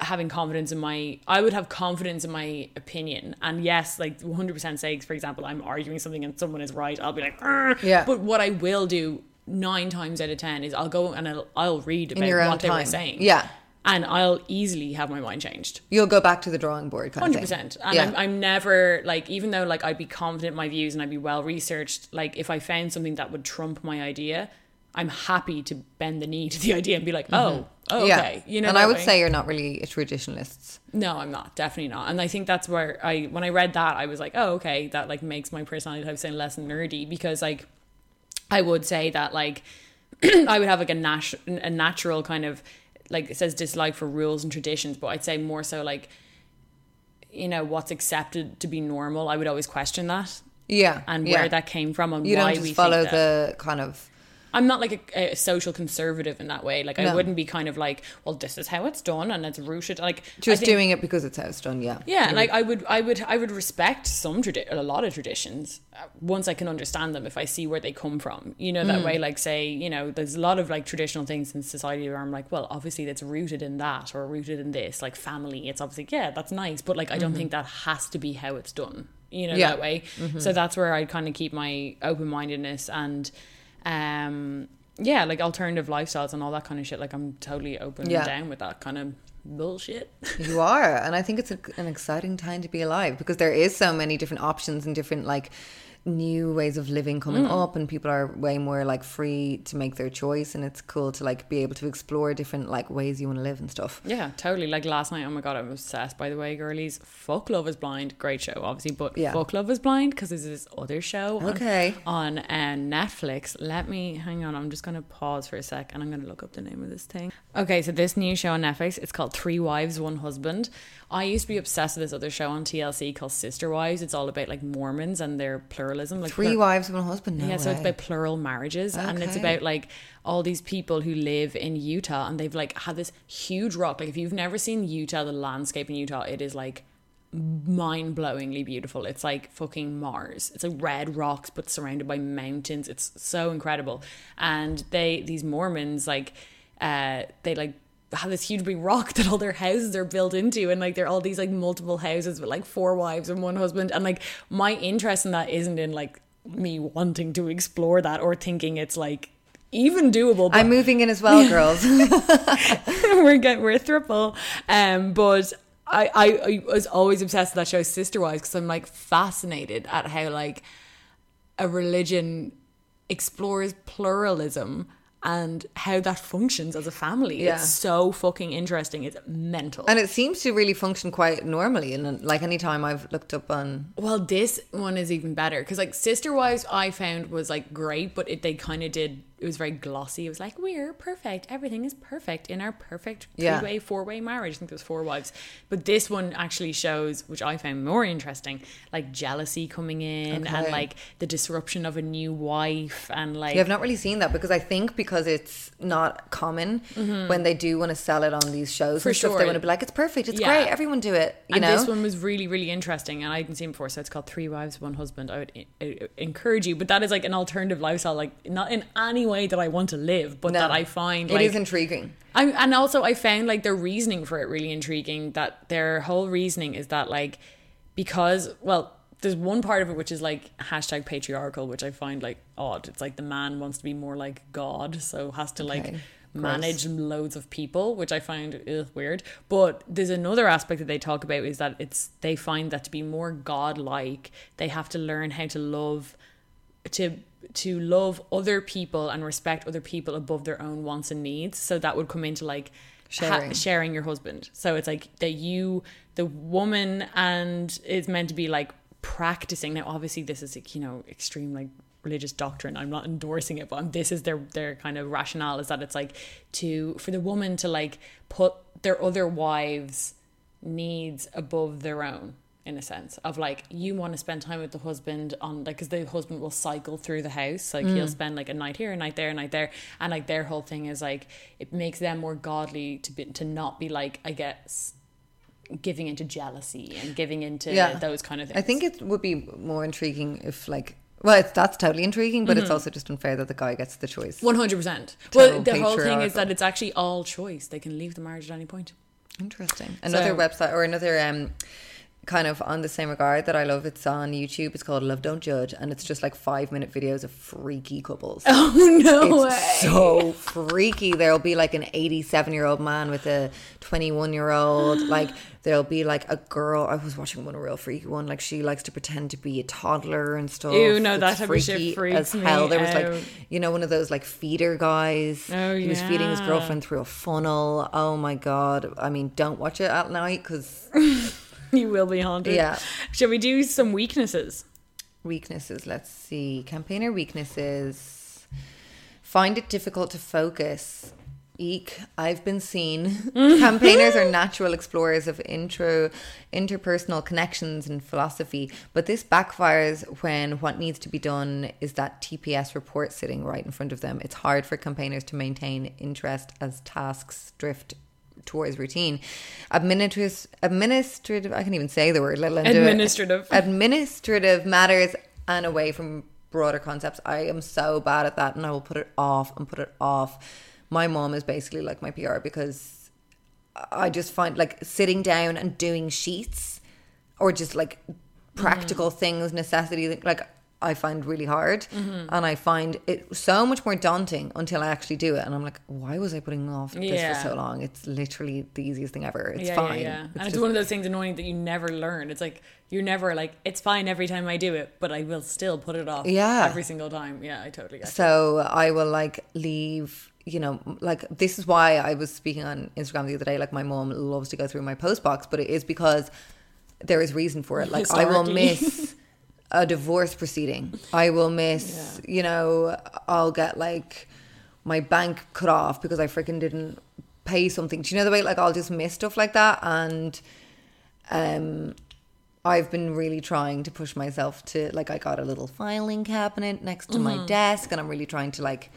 having confidence in I would have confidence in my opinion, and yes, like 100% sakes, for example, I'm arguing something and someone is right, I'll be like, but what I will do 9 times out of 10 is I'll go and I'll read about what they were saying, and I'll easily have my mind changed. You'll go back to the drawing board, kind 100%. Of thing. And I'm never like, even though like I'd be confident in my views and I'd be well researched, like if I found something that would trump my idea, I'm happy to bend the knee to the idea and be like, oh, okay. You know, and I would say you're not really a traditionalist. No, I'm not. Definitely not. And I think that's where when I read that, I was like, oh, okay. That like makes my personality type sound less nerdy because like, I would say that, like, I would have like a natural kind of, like, it says dislike for rules and traditions, but I'd say more so like, you know, what's accepted to be normal. I would always question that. Yeah. And where that came from and why we follow the kind of... I'm not like a social conservative in that way. Like, no. I wouldn't be kind of like, well, this is how it's done and it's rooted. Like, just doing it because it's how it's done. Yeah. Yeah. And like, I would respect a lot of traditions once I can understand them, if I see where they come from, you know, that way, like, say, you know, there's a lot of like traditional things in society where I'm like, well, obviously that's rooted in that or rooted in this, like family. It's obviously, yeah, that's nice. But like, I don't think that has to be how it's done, you know, that way. Mm-hmm. So that's where I kind of keep my open-mindedness and, like alternative lifestyles and all that kind of shit. Like, I'm totally open and down with that kind of bullshit. You are, and I think it's an exciting time to be alive, because there is so many different options and different like new ways of living coming up, and people are way more like free to make their choice, and it's cool to like be able to explore different like ways you want to live and stuff. Yeah, totally. Like last night, oh my god, I was obsessed, by the way, girlies. Fuck Love is Blind, great show obviously, but fuck Love is Blind, because there's this other show on Netflix. Let me hang on, I'm just going to pause for a sec and I'm going to look up the name of this thing. Okay, so this new show on Netflix, it's called 3 Wives 1 Husband. I used to be obsessed with this other show on TLC called Sister Wives. It's all about like Mormons and their pluralism. Like 3 Wives 1 Husband. No way. So it's about plural marriages, and it's about like all these people who live in Utah, and they've like had this huge rock. Like, if you've never seen Utah, the landscape in Utah, it is like mind-blowingly beautiful. It's like fucking Mars. It's like red rocks but surrounded by mountains. It's so incredible. And these Mormons like they like have this huge big rock that all their houses are built into, and like they're all these like multiple houses with like 4 wives and 1 husband. And like my interest in that isn't in like me wanting to explore that or thinking it's like even doable. But I'm moving in as well, girls. We're a triple. But I was always obsessed with that show Sister Wives, because I'm like fascinated at how like a religion explores pluralism and how that functions as a family. Yeah. It's so fucking interesting. It's mental. And it seems to really function quite normally. And like any time I've looked up on... Well, this one is even better, because like Sister Wives I found was like great, but they kind of did... It was very glossy. It was like, we're perfect. Everything is perfect in our perfect 3-way, 4-way marriage. I think there was 4 wives. But this one actually shows, which I found more interesting, like jealousy coming in and like the disruption of a new wife. And like... Yeah, I've not really seen that, because I think because it's not common when they do want to sell it on these shows. For sure. They want to be like, it's perfect. It's great. Everyone do it. You know? This one was really, really interesting. And I hadn't seen it before. So it's called 3 Wives, 1 Husband. I would encourage you. But that is like an alternative lifestyle. Like, not in any way that I want to live, but that I find like, it is intriguing. And also I found like their reasoning for it really intriguing, that their whole reasoning is that like, because, well, there's one part of it which is like hashtag patriarchal, which I find like odd. It's like the man wants to be more like God, so has to like manage loads of people, which I find weird. But there's another aspect that they talk about, is that they find that to be more God-like, they have to learn how to love, to love other people and respect other people above their own wants and needs. So that would come into like sharing your husband. So it's like that the woman, and it's meant to be like practicing. Now obviously this is like, you know, extreme like religious doctrine, I'm not endorsing it, but this is their kind of rationale, is that it's like for the woman to like put their other wives' needs above their own, in a sense of like, you want to spend time with the husband on like, because the husband will cycle through the house, like he'll spend like a night here, a night there, a night there, and like their whole thing is like, it makes them more godly to not be like, I guess, giving into jealousy and giving into those kind of things. I think it would be more intriguing if like, well, that's totally intriguing, but it's also just unfair that the guy gets the choice. 100%. Well, the whole thing is that it's actually all choice. They can leave the marriage at any point. Interesting. Another website, or another kind of on the same regard that I love, it's on YouTube, it's called Love Don't Judge, and it's just like 5-minute videos of freaky couples. Oh no, it's way so freaky. There'll be like an 87-year-old man with a 21-year-old, like there'll be like a girl, I was watching one, a real freaky one, like she likes to pretend to be a toddler and stuff. Ew, no, that type of shit freaks me out. There was like, you know, one of those like feeder guys, he was feeding his girlfriend through a funnel. Oh my god, I mean, don't watch it at night, because you will be haunted. Yeah. Shall we do some weaknesses? Let's see. Campaigner weaknesses. Find it difficult to focus. Eek, I've been seen. Campaigners are natural explorers of interpersonal connections and philosophy, but this backfires when what needs to be done is that TPS report sitting right in front of them. It's hard for campaigners to maintain interest as tasks drift towards routine. Administrative, I can't even say the word, let alone administrative. Administrative matters and away from broader concepts. I am so bad at that, and I will put it off. My mom is basically like my PR, because I just find like sitting down and doing sheets or just like practical things, necessities, like I find really hard. Mm-hmm. And I find it so much more daunting until I actually do it. And I'm like, why was I putting off this for so long? It's literally the easiest thing ever. It's fine. Yeah. It's just one of those things annoying that you never learn. It's like, you're never like, it's fine every time I do it, but I will still put it off every single time. Yeah, I totally get it. So I will like leave... You know, like this is why I was speaking on Instagram the other day, like my mom loves to go through my post box, but it is because there is reason for it. Like I will miss a divorce proceeding. I will miss, you know, I'll get like my bank cut off because I freaking didn't pay something. Do you know the way, like I'll just miss stuff like that. And I've been really trying to push myself to, like I got a little filing cabinet next to my desk, and I'm really trying to like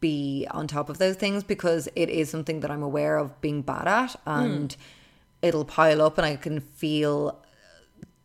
be on top of those things, because it is something that I'm aware of being bad at, and it'll pile up and I can feel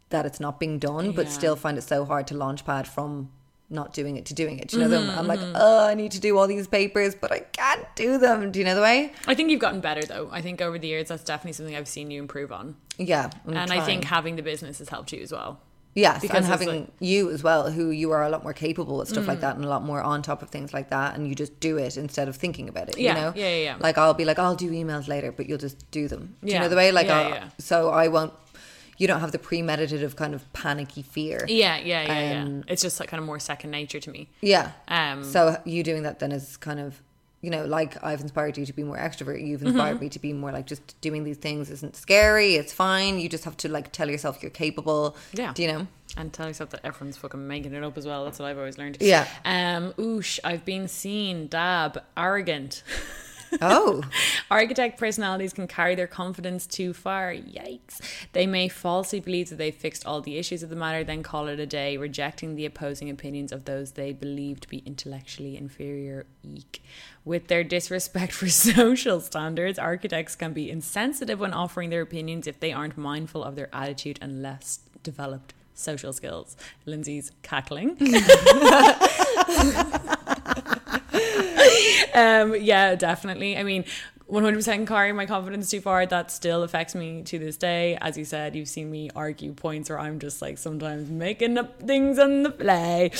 that it's not being done, but still find it so hard to launchpad from not doing it to doing it. Do you know them? I'm like, oh, I need to do all these papers, but I can't do them. Do you know the way? I think you've gotten better though. I think over the years that's definitely something I've seen you improve on. Yeah. I think having the business has helped you as well. Yes, because and having like, you as well, who you are a lot more capable at stuff like that and a lot more on top of things like that, and you just do it instead of thinking about it, you know? Yeah. Like, I'll be like, I'll do emails later, but you'll just do them. Do you know the way? Like, so I won't, you don't have the premeditative kind of panicky fear. Yeah. It's just like kind of more second nature to me. Yeah. So you doing that then is kind of, you know, like I've inspired you to be more extrovert. You've inspired me to be more like, just doing these things isn't scary. It's fine. You just have to like tell yourself you're capable. Yeah. Do you know? And tell yourself that everyone's fucking making it up as well. That's what I've always learned. Yeah. Oosh, I've been seen, dab, arrogant. Oh. Architect personalities can carry their confidence too far. Yikes. They may falsely believe that they've fixed all the issues of the matter, then call it a day, rejecting the opposing opinions of those they believe to be intellectually inferior. Eek. With their disrespect for social standards, architects can be insensitive when offering their opinions if they aren't mindful of their attitude and less developed social skills. Lindsay's cackling. Yeah, definitely. I mean, 100% carrying my confidence too far. That still affects me to this day. As you said, you've seen me argue points where I'm just like sometimes making up things on the fly.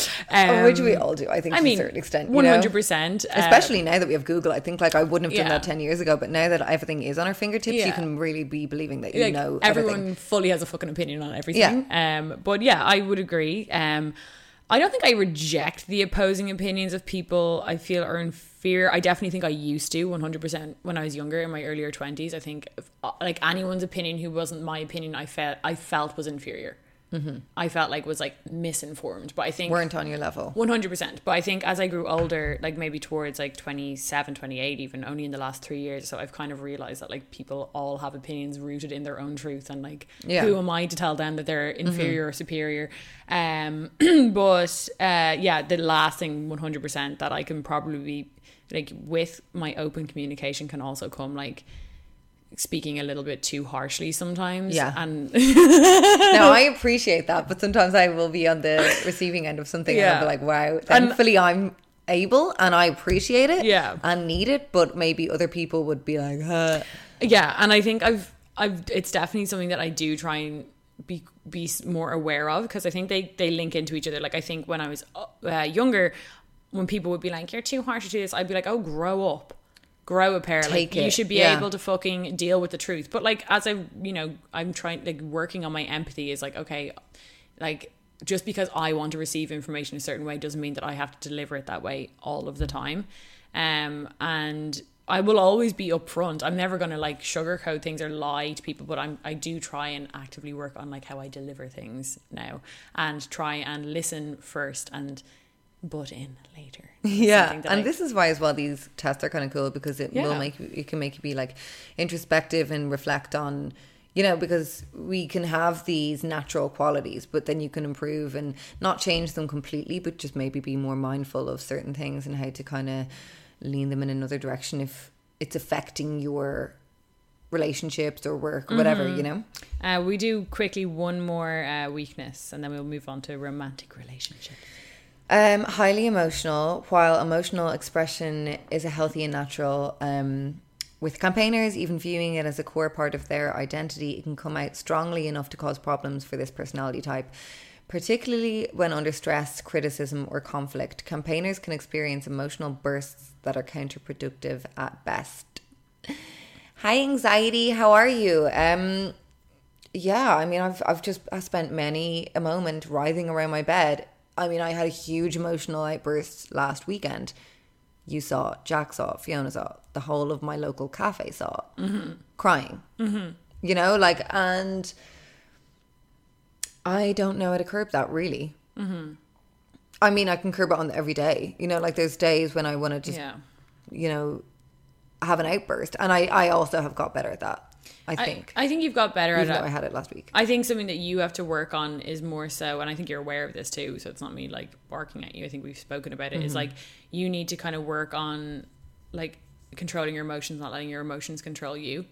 Which we all do, I think, to a certain extent. 100%. Especially now that we have Google. I think like I wouldn't have done that 10 years ago, but now that everything is on our fingertips, you can really be believing that you like, know everything. Everyone fully has a fucking opinion on everything. Yeah. But yeah, I would agree. I don't think I reject the opposing opinions of people I feel are inferior. I definitely think I used to 100% when I was younger, in my earlier 20s. I think if, like anyone's opinion who wasn't my opinion, I felt was inferior. Mm-hmm. I felt like was like misinformed, but I think weren't on your level 100%. But I think as I grew older, like maybe towards like 27, 28, even only in the last 3 years, so I've kind of realized that like people all have opinions rooted in their own truth, and like who am I to tell them that they're inferior or superior? But yeah, the last thing 100% that I can probably be like with my open communication can also come like speaking a little bit too harshly sometimes. Yeah. And no, I appreciate that, but sometimes I will be on the receiving end of something and I'll be like, wow, thankfully I'm able and I appreciate it and need it, but maybe other people would be like, huh. Yeah. And I think I've it's definitely something that I do try and be more aware of, because I think they link into each other. Like I think when I was younger, when people would be like, you're too harsh to this, I'd be like, oh, grow a pair. Like, you should be able to fucking deal with the truth. But like, as I, you know, I'm trying, like working on my empathy is like, okay, like just because I want to receive information a certain way doesn't mean that I have to deliver it that way all of the time. And I will always be upfront. I'm never going to like sugarcoat things or lie to people, but I do try and actively work on like how I deliver things now, and try and listen first and butt in later. Yeah, and this is why as well these tests are kind of cool, because it will make you, it can make you be like introspective and reflect on, you know, because we can have these natural qualities, but then you can improve and not change them completely, but just maybe be more mindful of certain things and how to kind of lean them in another direction if it's affecting your relationships or work or whatever, you know. We do quickly one more weakness and then we'll move on to romantic relationships. Highly emotional. While emotional expression is a healthy and natural, with campaigners even viewing it as a core part of their identity, it can come out strongly enough to cause problems for this personality type, particularly when under stress, criticism or conflict. Campaigners can experience emotional bursts that are counterproductive at best. Hi, anxiety. How are you? Yeah, I mean, I spent many a moment writhing around my bed. I mean, I had a huge emotional outburst last weekend. You saw, Jack saw, Fiona saw, the whole of my local cafe saw, crying, you know, like, and I don't know how to curb that really. I mean, I can curb it on every day, you know, like there's days when I want to just, you know, have an outburst. And I also have got better at that. I think you've got better at it. I had it last week. I think something that you have to work on is more so, and I think you're aware of this too, so it's not me like barking at you. I think we've spoken about it. Is like you need to kind of work on like controlling your emotions, not letting your emotions control you.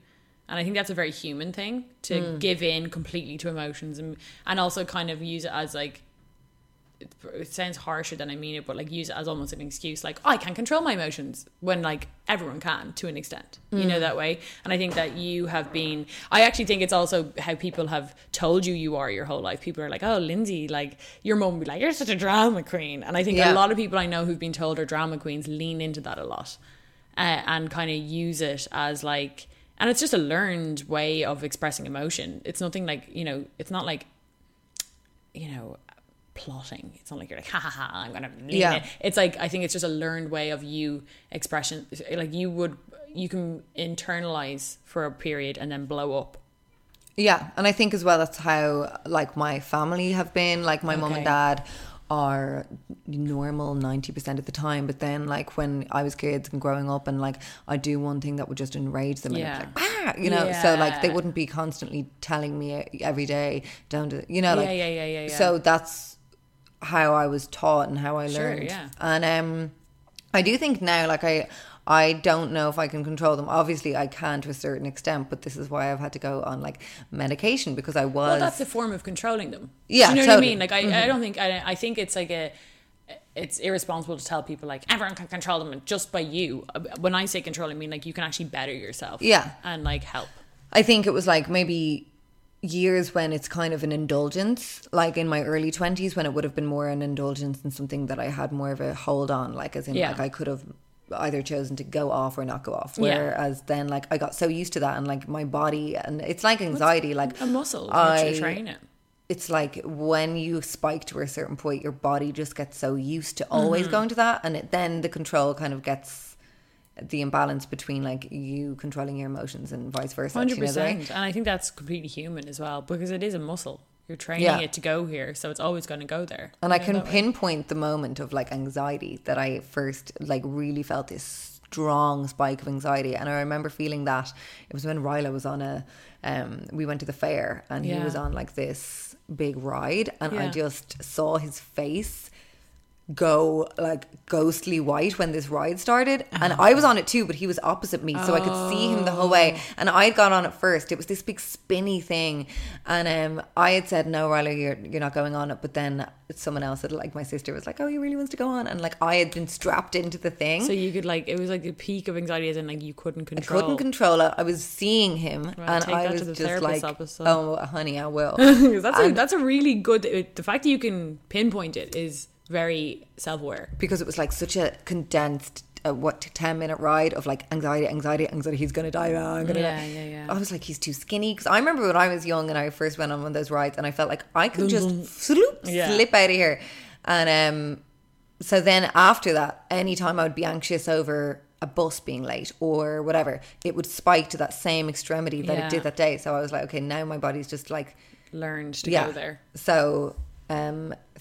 And I think that's a very human thing to give in completely to emotions and also kind of use it as like, it sounds harsher than I mean it, but like use it as almost an excuse, like, oh, I can't control my emotions, when like everyone can to an extent, you know, that way. And I think that you have been, I actually think it's also how people have told you are your whole life. People are like, oh, Lindsay, like your mum would be like, you're such a drama queen. And I think a lot of people I know who've been told are drama queens lean into that a lot and kind of use it as like, and it's just a learned way of expressing emotion. It's nothing like, you know, it's not like, you know, plotting. It's not like you're like, ha ha ha, I'm gonna lean it. It's like, I think it's just a learned way of you expression. Like you can internalize for a period and then blow up. Yeah, and I think as well that's how like my family have been. Like my mum and dad are normal 90% of the time, but then like when I was kids and growing up and like I do one thing that would just enrage them and it's like, ah, you know, so like they wouldn't be constantly telling me every day, don't do, you know, like so that's how I was taught and how I learned. And I do think now, like I don't know if I can control them. Obviously I can to a certain extent, but this is why I've had to go on like medication, because I was, well, that's a form of controlling them. Yeah, do you know totally. What I mean? Like I don't think, I think it's like it's irresponsible to tell people like everyone can control them just by you. When I say control, I mean like you can actually better yourself and like help. I think it was like maybe years when it's kind of an indulgence, like in my early 20s when it would have been more an indulgence and something that I had more of a hold on, like as in like I could have either chosen to go off or not go off, whereas then like I got so used to that and like my body, and it's like anxiety, it's like a muscle to train it. It's like when you spike to a certain point your body just gets so used to always going to that, and then the control kind of gets the imbalance between like you controlling your emotions and vice versa. 100%. You know, and I think that's completely human as well, because it is a muscle. You're training it to go here, so it's always going to go there. And I can pinpoint the moment of like anxiety that I first like really felt this strong spike of anxiety, and I remember feeling that it was when Ryla was on a we went to the fair and he was on like this big ride, and I just saw his face go like ghostly white when this ride started, and I was on it too, but he was opposite me, so I could see him the whole way, and I got on it first. It was this big spinny thing, and I had said, no, Riley, you're not going on it, but then someone else had, like my sister was like, oh, he really wants to go on, and like I had been strapped into the thing, so you could like, it was like the peak of anxiety, as in like you couldn't control. I couldn't control it. I was seeing him, and I was just like episode. Oh honey, I will. That's a really good, the fact that you can pinpoint it is very self-aware, because it was like such a condensed 10-minute ride of like anxiety, he's gonna die, I'm gonna die. I was like, he's too skinny, because I remember when I was young and I first went on one of those rides and I felt like I could just slip out of here, and so then after that anytime I would be anxious over a bus being late or whatever, it would spike to that same extremity that it did that day. So I was like, okay, now my body's just like learned to go there. So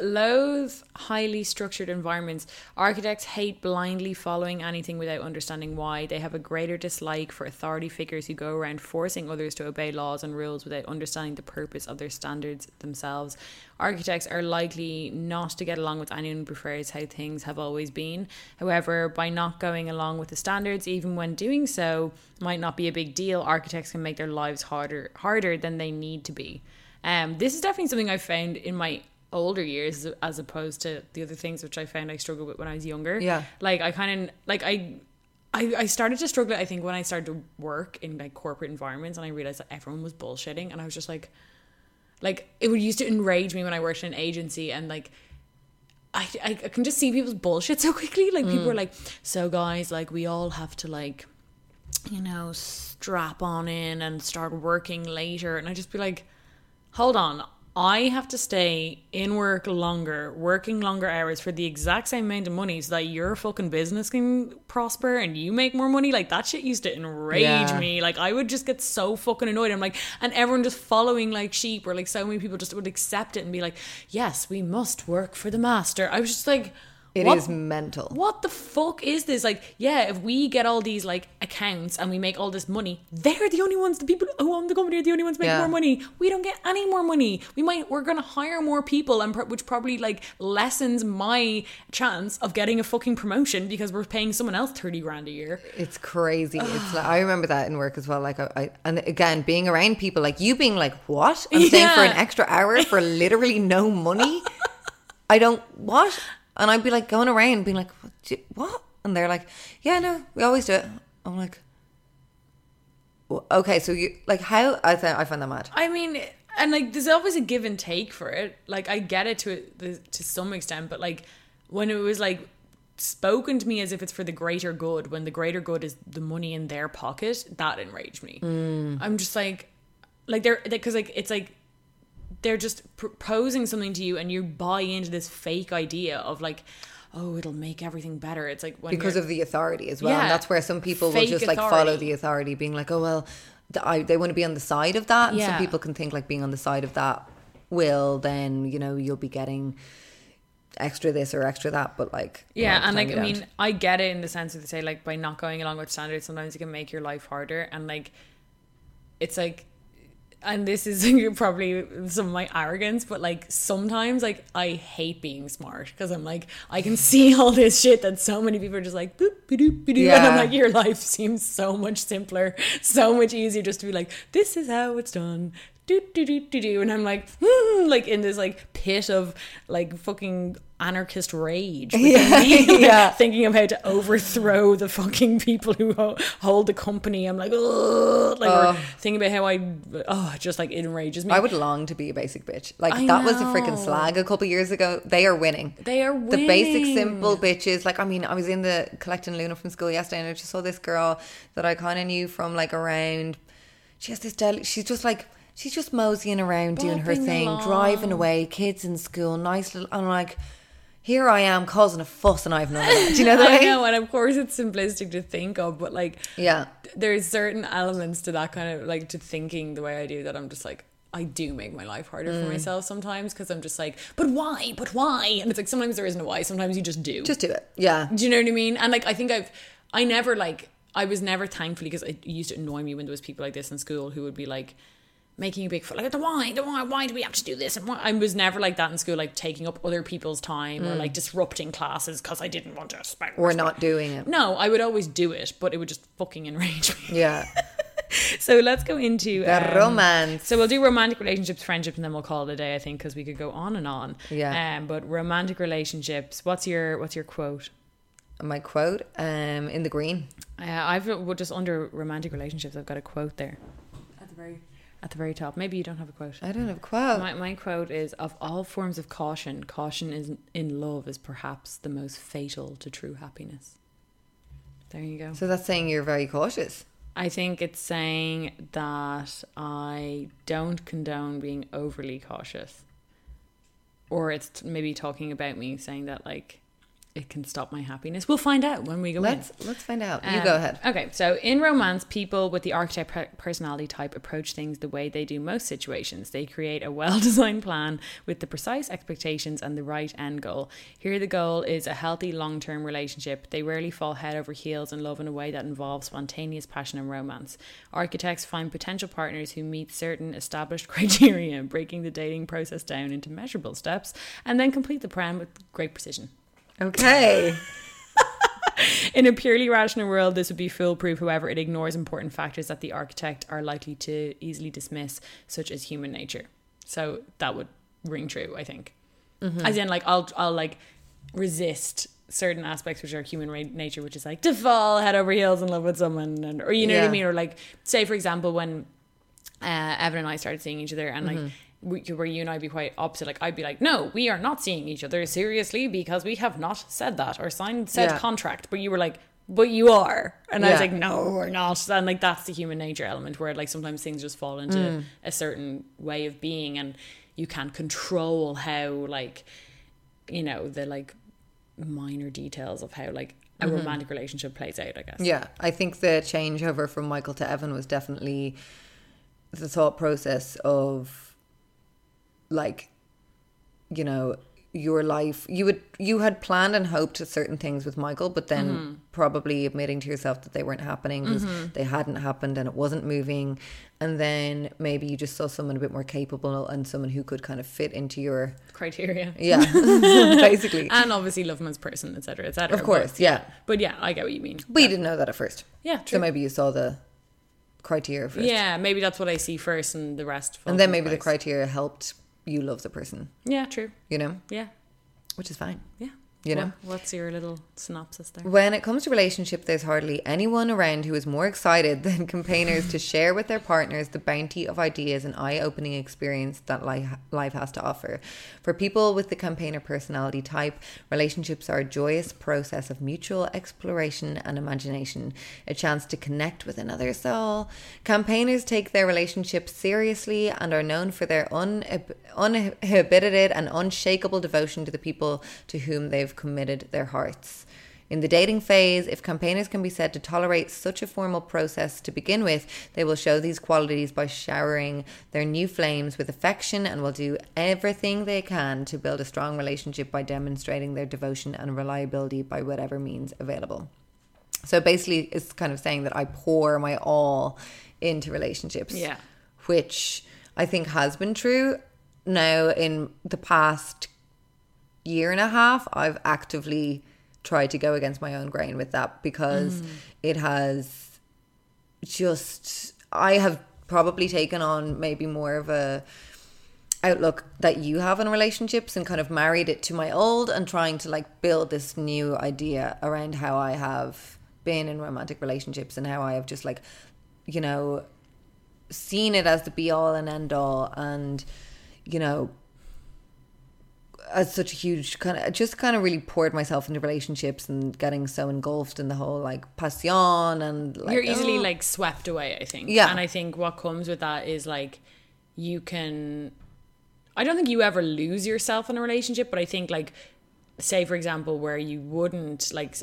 Loathe highly structured environments. Architects hate blindly following anything without understanding why. They have a greater dislike for authority figures who go around forcing others to obey laws and rules without understanding the purpose of their standards themselves. Architects are likely not to get along with anyone who prefers how things have always been. However, by not going along with the standards, even when doing so might not be a big deal, architects can make their lives harder than they need to be. This is definitely something I found in my older years as opposed to the other things which I found I struggled with when I was younger. Yeah. Like I kind of like I started to struggle, I think, when I started to work in like corporate environments and I realized that everyone was bullshitting, and I was just like it would used to enrage me when I worked in an agency, and like I can just see people's bullshit so quickly. Like people were like, so guys, like we all have to like, you know, strap on in and start working later, and I'd just be like, hold on, I have to stay in work longer, working longer hours for the exact same amount of money so that your fucking business can prosper and you make more money. Like that shit used to enrage me. Like I would just get so fucking annoyed. I'm like, and everyone just following like sheep, or like so many people just would accept it and be like, yes, we must work for the master. I was just like, It is mental. What the fuck is this? Like, yeah, if we get all these like accounts and we make all this money, they're the only ones, the people who own the company are the only ones making more money. We don't get any more money. We're going to hire more people, and which probably like lessens my chance of getting a fucking promotion because we're paying someone else 30 grand a year. It's crazy. It's like, I remember that in work as well. Like I and again, being around people like you being like, what? I'm staying for an extra hour for literally no money. What? And I'd be like going around being like, what? And they're like, yeah, no, we always do it. I'm like, well, okay, so you like how? I find that mad. I mean, and like there's always a give and take for it. Like I get it to some extent, but like when it was like spoken to me as if it's for the greater good, when the greater good is the money in their pocket, that enraged me. I'm just like they're because like it's like, they're just proposing something to you and you buy into this fake idea of like, oh, it'll make everything better. It's like when because of the authority as well. Yeah, and that's where some people will just like follow the authority, being like, oh, well, they want to be on the side of that. And some people can think like being on the side of that will then, you know, you'll be getting extra this or extra that. But like, yeah. And like, I mean, I get it in the sense that they say like by not going along with standards, sometimes it can make your life harder. And like, it's like, and this is probably some of my arrogance, but like sometimes like I hate being smart because I'm like, I can see all this shit that so many people are just like, boop, ba-doop, ba-doop. Yeah. And I'm like, your life seems so much simpler, so much easier just to be like, this is how it's done. Do, do, do, do, do. And I'm like, like in this like pit of like fucking anarchist rage within me, like, thinking of how to overthrow the fucking people who hold the company. I'm like, ugh, like or thinking about how it just like enrages me. I would long to be a basic bitch. Like that was a freaking slag a couple years ago. They are winning. The basic simple bitches. Like I mean, I was in the collecting Luna from school yesterday, and I just saw this girl that I kind of knew from like around. She has this deli. She's just moseying around, doing her thing, driving away, kids in school, nice little. I'm like, here I am causing a fuss and I have nothing. Do you know that? I know, and of course it's simplistic to think of, but like, there's certain elements to that kind of like to thinking the way I do that I'm just like, I do make my life harder for myself sometimes, because I'm just like, but why? And it's like, sometimes there isn't a why. Sometimes you just do. Just do it. Yeah. Do you know what I mean? And like, I think I was never, thankfully, because it used to annoy me when there was people like this in school who would be like, making a big foot, like, why do we have to do this? And why? I was never like that in school, like taking up other people's time or like disrupting classes because I didn't want to respect. We're not doing it. No, I would always do it, but it would just fucking enrage me. Yeah. So let's go into the romance. So we'll do romantic relationships, friendships, and then we'll call it a day, I think, because we could go on and on. Yeah. But romantic relationships, what's your quote? My quote, in the green. I've just under romantic relationships, I've got a quote there. At the very top. Maybe you don't have a quote. I don't have a quote. My quote is, of all forms of caution, in love is perhaps the most fatal to true happiness. There you go. So that's saying you're very cautious. I think it's saying that I don't condone being overly cautious. Or it's maybe talking about me saying that, like, it can stop my happiness. We'll find out when we go in. Let's find out. You go ahead. Okay, so in romance, people with the archetype personality type approach things the way they do most situations. They create a well-designed plan with the precise expectations and the right end goal. Here the goal is a healthy long-term relationship. They rarely fall head over heels in love in a way that involves spontaneous passion and romance. Architects find potential partners who meet certain established criteria, breaking the dating process down into measurable steps, and then complete the plan with great precision. Okay. In a purely rational world, this would be foolproof. However, it ignores important factors that the architect are likely to easily dismiss, such as human nature. So that would ring true, I think. Mm-hmm. As in, like, I'll like resist certain aspects which are human nature, which is like to fall head over heels in love with someone, and, or you know what I mean, or like, say for example, when Evan and I started seeing each other, and like. Where you and I'd be quite opposite. Like, I'd be like, no, we are not seeing each other seriously because we have not said that or signed said contract. But you were like, but you are. And I was like, no, we're not. And like, that's the human nature element where like sometimes things just fall into a certain way of being, and you can't control how, like, you know, the like minor details of how like a romantic relationship plays out, I guess. Yeah, I think the changeover from Michael to Evan was definitely the thought process of, like, you know, your life, you had planned and hoped certain things with Michael, but then probably admitting to yourself that they weren't happening because they hadn't happened and it wasn't moving. And then maybe you just saw someone a bit more capable and someone who could kind of fit into your criteria. Yeah, basically. And obviously love him as person, etc., etc. Of course, yeah. But yeah, I get what you mean. But you didn't know that at first. Yeah, true. So maybe you saw the criteria first. Yeah, maybe that's what I see first and the rest. And then maybe the criteria helped you love the person. Yeah, true. You know? Yeah. Which is fine. Yeah. You know? What's your little synopsis there? When it comes to relationship, there's hardly anyone around who is more excited than campaigners to share with their partners the bounty of ideas and eye-opening experience that life has to offer. For people with the campaigner personality type, relationships are a joyous process of mutual exploration and imagination, a chance to connect with another soul. Campaigners take their relationships seriously and are known for their uninhibited and unshakable devotion to the people to whom they've committed their hearts. In the dating phase, if campaigners can be said to tolerate such a formal process to begin with, they will show these qualities by showering their new flames with affection and will do everything they can to build a strong relationship by demonstrating their devotion and reliability by whatever means available. So basically, it's kind of saying that I pour my all into relationships, which I think has been true. Now, in the past year and a half, I've actively tried to go against my own grain with that, because it has just, I have probably taken on maybe more of a outlook that you have in relationships and kind of married it to my old, and trying to like build this new idea around how I have been in romantic relationships and how I have just like, you know, seen it as the be all and end all, and, you know, as such a huge kind of, just kind of really poured myself into relationships and getting so engulfed in the whole like passion and like, you're easily like swept away, I think. Yeah. And I think what comes with that is like, I don't think you ever lose yourself in a relationship, but I think like, say for example, where you wouldn't like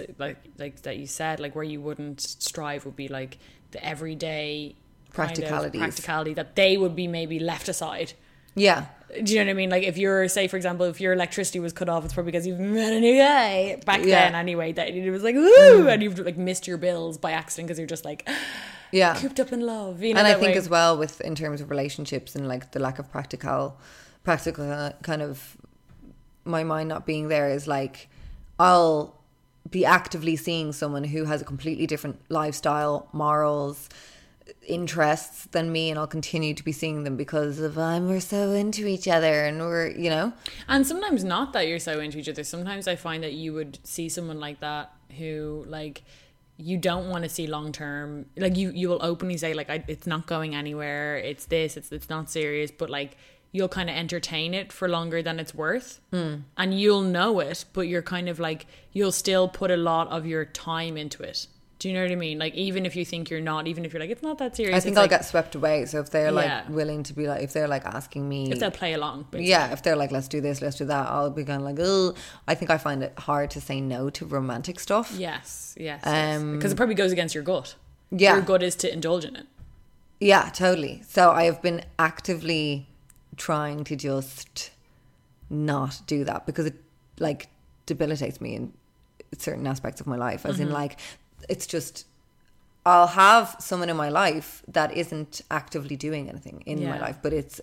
that you said, like where you wouldn't strive would be like the everyday practicality that they would be maybe left aside. Yeah. Do you know what I mean? Like, if you're, say, for example, if your electricity was cut off, it's probably because you've met a new guy back then anyway, that it was like, ooh, and you've like missed your bills by accident because you're just like, cooped up in love. You know, and I think as well with, in terms of relationships and like the lack of practical kind of, my mind not being there is like, I'll be actively seeing someone who has a completely different lifestyle, morals, interests than me, and I'll continue to be seeing them because of we're so into each other, and we're, you know. And sometimes not that you're so into each other. Sometimes I find that you would see someone like that who, like, you don't want to see long term. Like, you will openly say, like, it's not going anywhere. It's this. It's not serious. But like, you'll kind of entertain it for longer than it's worth, and you'll know it, but you're kind of like, you'll still put a lot of your time into it. Do you know what I mean? Like, even if you think you're not, even if you're like, it's not that serious. I think I'll get swept away. So if they're like willing to be like, if they're like asking me, if they'll play along, basically. Yeah, if they're like, let's do this, let's do that, I'll be kind of like, oh, I think I find it hard to say no to romantic stuff. Yes. Because it probably goes against your gut. Yeah. Your gut is to indulge in it. Yeah, totally. So I have been actively trying to just not do that because it like debilitates me in certain aspects of my life. As in, like, it's just, I'll have someone in my life that isn't actively doing anything in my life, but it's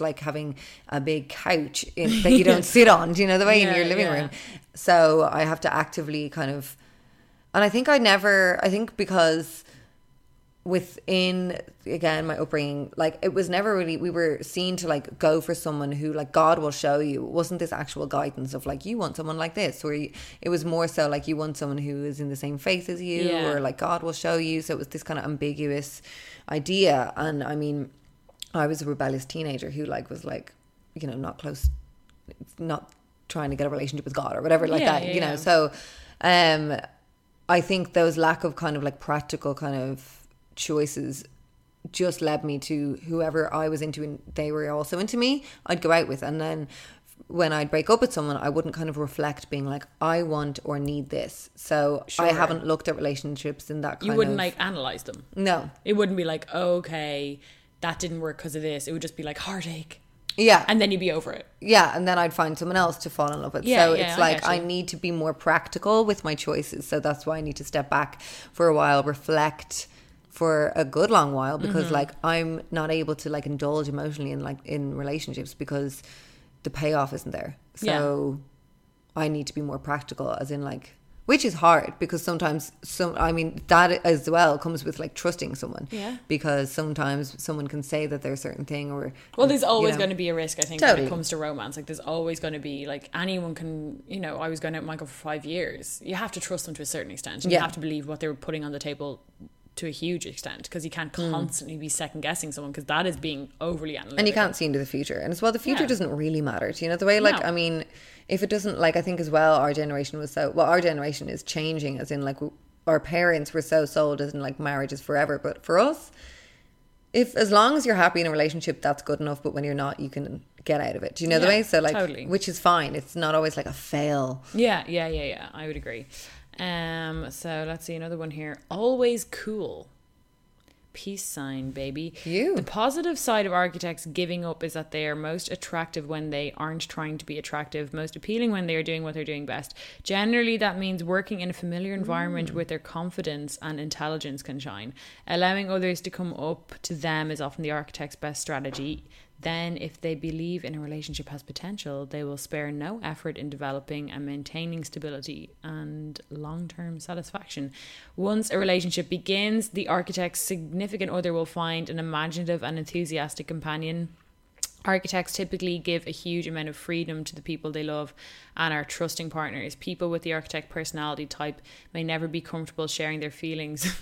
like having a big couch that you don't sit on, do you know the way, in your living room. So I have to actively kind of, and I think because within, again, my upbringing, like, it was never really, we were seen to like go for someone who like God will show you. It wasn't this actual guidance of like, you want someone like this, or it was more so like you want someone who is in the same faith as you, or like God will show you. So it was this kind of ambiguous idea. And I mean, I was a rebellious teenager who like was like, you know, not close, not trying to get a relationship with God or whatever, like that, you know. So I think those lack of kind of like practical kind of choices just led me to whoever I was into, and they were also into me, I'd go out with. And then when I'd break up with someone, I wouldn't kind of reflect being like, I want or need this. So I haven't looked at relationships in that kind of... You wouldn't like analyse them? No. It wouldn't be like, okay, that didn't work because of this. It would just be like heartache. Yeah. And then you'd be over it. Yeah. And then I'd find someone else to fall in love with. Yeah, so it's like, I need to be more practical with my choices. So that's why I need to step back for a while, reflect for a good long while, because like I'm not able to like indulge emotionally in like in relationships because the payoff isn't there. So I need to be more practical, as in like, which is hard because sometimes I mean, that as well comes with like trusting someone, because sometimes someone can say that they're a certain thing, or there's always going to be a risk, I think, when it comes to romance. Like, there's always going to be like, anyone can, you know, I was going out with Michael for 5 years. You have to trust them to a certain extent, and you have to believe what they were putting on the table to a huge extent, because you can't constantly be second guessing someone, because that is being overly analytical, and you can't see into the future. And as well, the future doesn't really matter, do you know the way? Like, I mean, if it doesn't, like, I think as well our generation was so, well, our generation is changing, as in like our parents were so sold as in like marriage is forever, but for us, if as long as you're happy in a relationship, that's good enough, but when you're not, you can get out of it, do you know the way? So like, which is fine. It's not always like a fail. I would agree. So let's see another one here. Always cool. Peace sign, baby. The positive side of architects giving up is that they are most attractive when they aren't trying to be attractive, most appealing when they are doing what they're doing best. Generally, that means working in a familiar environment where their confidence and intelligence can shine. Allowing others to come up to them is often the architect's best strategy. Then, if they believe in a relationship has potential, they will spare no effort in developing and maintaining stability and long-term satisfaction. Once a relationship begins, the architect's significant other will find an imaginative and enthusiastic companion. Architects typically give a huge amount of freedom to the people they love and are trusting partners. People with the architect personality type may never be comfortable sharing their feelings,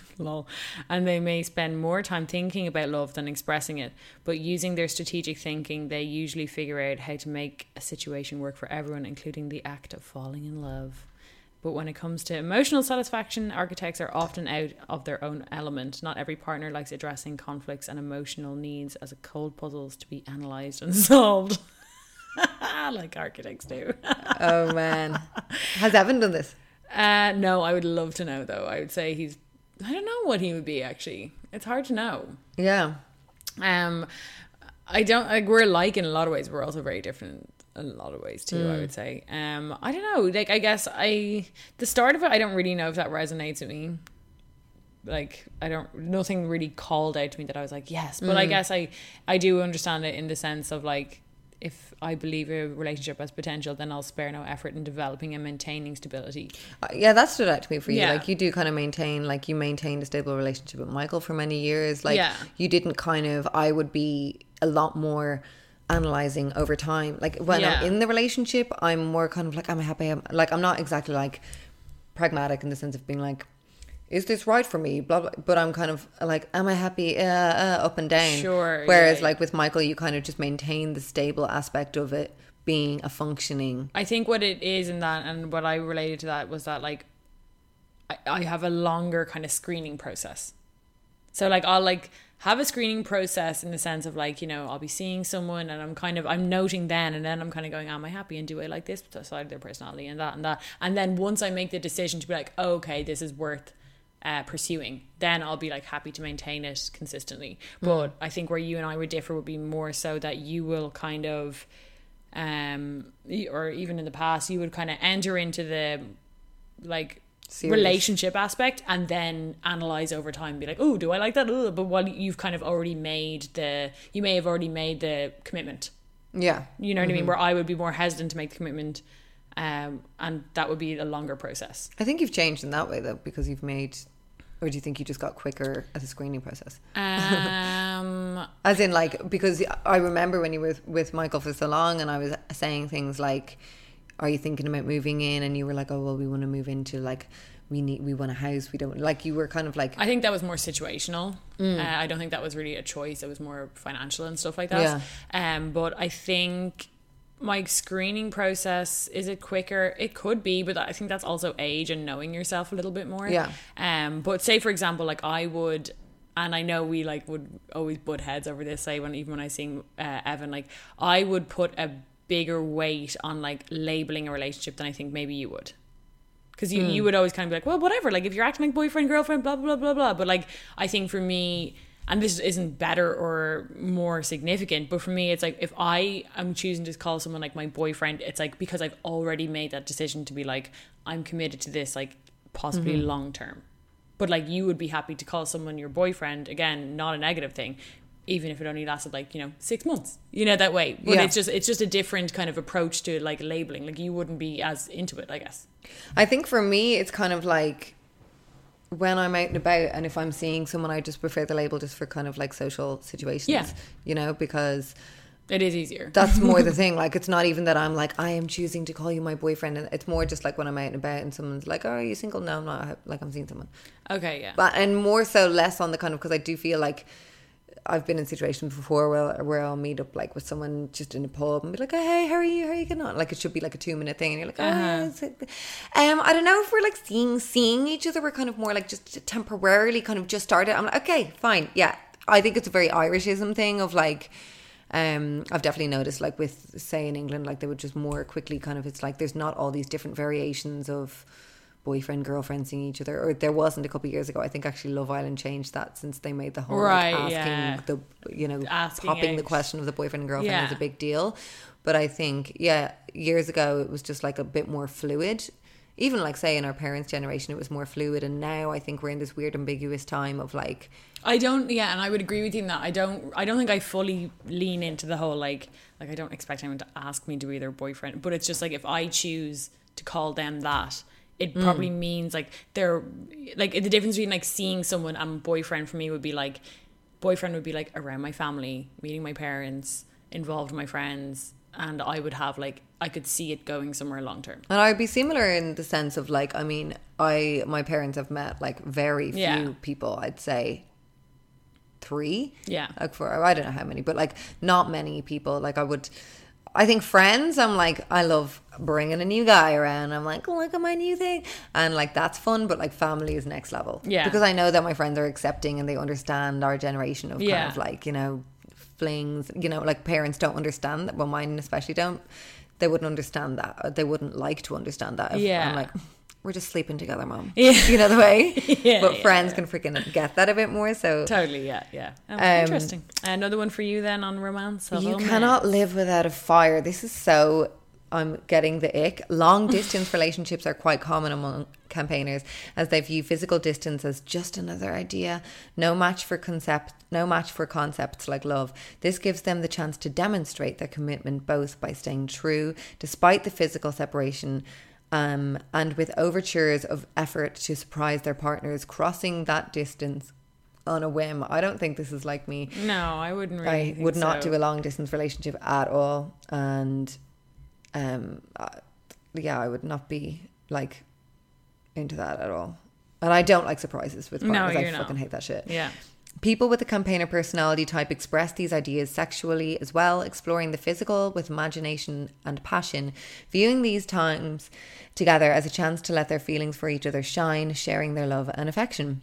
and they may spend more time thinking about love than expressing it. But using their strategic thinking, they usually figure out how to make a situation work for everyone, including the act of falling in love. But when it comes to emotional satisfaction, architects are often out of their own element. Not every partner likes addressing conflicts and emotional needs as cold puzzles to be analysed and solved. Like architects do. Oh, man. Has Evan done this? No, I would love to know, though. I would say I don't know what he would be, actually. It's hard to know. Yeah. I don't, like, we're alike in a lot of ways. We're also very different in a lot of ways too, I would say. I don't know. Like, I guess the start of it, I don't really know if that resonates with me. Like, nothing really called out to me that I was like, yes. But I guess I do understand it in the sense of, like, if I believe a relationship has potential, then I'll spare no effort in developing and maintaining stability. Yeah, that stood out to me for you. Yeah. Like, you do kind of maintain, like, you maintained a stable relationship with Michael for many years. Like, yeah. You didn't kind of, I would be a lot more analyzing over time. Like, when I'm in the relationship, I'm more kind of like, am I happy? Like, I'm not exactly, like, pragmatic in the sense of being like, is this right for me? Blah, blah. But I'm kind of like, am I happy? Up and down. Sure. Whereas like with Michael, you kind of just maintain the stable aspect of it being a functioning. I think what it is in that, and what I related to that, was that like, I have a longer kind of screening process. So like, I'll like have a screening process in the sense of like, you know, I'll be seeing someone and I'm noting then, and then I'm kind of going, am I happy? And do I like this side of their personality and that and that? And then once I make the decision to be like, oh, okay, this is worth pursuing, then I'll be like happy to maintain it consistently. But I think where you and I would differ would be more so that you will kind of or even in the past you would kind of enter into the like serious relationship aspect and then analyze over time and be like, oh, do I like that? Ooh. But while you've kind of already made you may have already made the commitment, yeah, you know what I mean, where I would be more hesitant to make the commitment. And that would be a longer process. I think you've changed in that way though, because you've made, or do you think you just got quicker at the screening process? As in like, because I remember when you were with Michael for so long and I was saying things like, are you thinking about moving in? And you were like, oh, well, we want to move into like, we want a house. We don't like, you were kind of like, I think that was more situational. I don't think that was really a choice. It was more financial and stuff like that. Yeah. But I think my screening process, is it quicker? It could be, but I think that's also age and knowing yourself a little bit more. Yeah. But say for example, like I would, and I know we like would always butt heads over this. Say even when I seen Evan, like I would put a bigger weight on like labeling a relationship than I think maybe you would, because you would always kind of be like, well, whatever. Like if you're acting like boyfriend, girlfriend, blah blah blah blah. But like I think for me. And this isn't better or more significant, but for me, it's like if I am choosing to call someone like my boyfriend, it's like because I've already made that decision to be like, I'm committed to this, like possibly long term. But like you would be happy to call someone your boyfriend, again, not a negative thing, even if it only lasted like, you know, 6 months, you know, that way. But it's just a different kind of approach to like labeling. Like you wouldn't be as into it, I guess. I think for me, it's kind of like, when I'm out and about and if I'm seeing someone, I just prefer the label just for kind of like social situations, you know, because it is easier. That's more the thing. Like, it's not even that I'm like, I am choosing to call you my boyfriend. And it's more just like when I'm out and about and someone's like, oh, are you single? No, I'm not. Like, I'm seeing someone. Okay, yeah. But, and more so less on the kind of, because I do feel like I've been in situations before where I'll meet up like with someone just in a pub and be like, oh, hey, how are you getting on? Like it should be like a 2-minute thing and you're like, I don't know if we're like seeing each other. We're kind of more like just temporarily kind of just started. I'm like, okay, fine. Yeah. I think it's a very Irishism thing of like, I've definitely noticed like with say in England, like they would just more quickly kind of, it's like, there's not all these different variations of boyfriend, girlfriend seeing each other, or there wasn't a couple of years ago. I think actually Love Island changed that since they made the whole like, asking the, you know, asking popping out the question of the boyfriend and girlfriend is a big deal. But I think, years ago it was just like a bit more fluid. Even like say in our parents' generation, it was more fluid. And now I think we're in this weird ambiguous time of like, and I would agree with you in that. I don't think I fully lean into the whole like I don't expect anyone to ask me to be their boyfriend, but it's just like if I choose to call them that, it probably means like they're like, the difference between like seeing someone and boyfriend for me would be like, boyfriend would be like around my family, meeting my parents, involved with my friends, and I would have like, I could see it going somewhere long term. And I'd be similar in the sense of like, I mean, my parents have met like very few people. I'd say 3. Yeah. Like for, I don't know how many, but like not many people. Like I think friends, I'm like, I love bringing a new guy around. I'm like, oh, look at my new thing. And like, that's fun. But like family is next level. Yeah. Because I know that my friends are accepting and they understand our generation of kind of like, you know, flings, you know, like parents don't understand that. Well, mine especially don't. They wouldn't understand that. Or they wouldn't like to understand that. If I'm like, we're just sleeping together, Mom. Yeah. You know the way? Yeah, but yeah, friends can freaking get that a bit more. So totally, yeah. Interesting. Another one for you then on romance. You cannot live without a fire. This is so... I'm getting the ick. Long distance relationships are quite common among campaigners as they view physical distance as just another idea. No match for concepts like love. This gives them the chance to demonstrate their commitment both by staying true despite the physical separation and with overtures of effort to surprise their partners, crossing that distance on a whim. I don't think this is like me. No, I wouldn't really think so. I would not do a long distance relationship at all, and I would not be like into that at all. And I don't like surprises with partners. I fucking hate that shit. Yeah. People with the campaigner personality type express these ideas sexually as well, exploring the physical with imagination and passion, viewing these times together as a chance to let their feelings for each other shine, sharing their love and affection.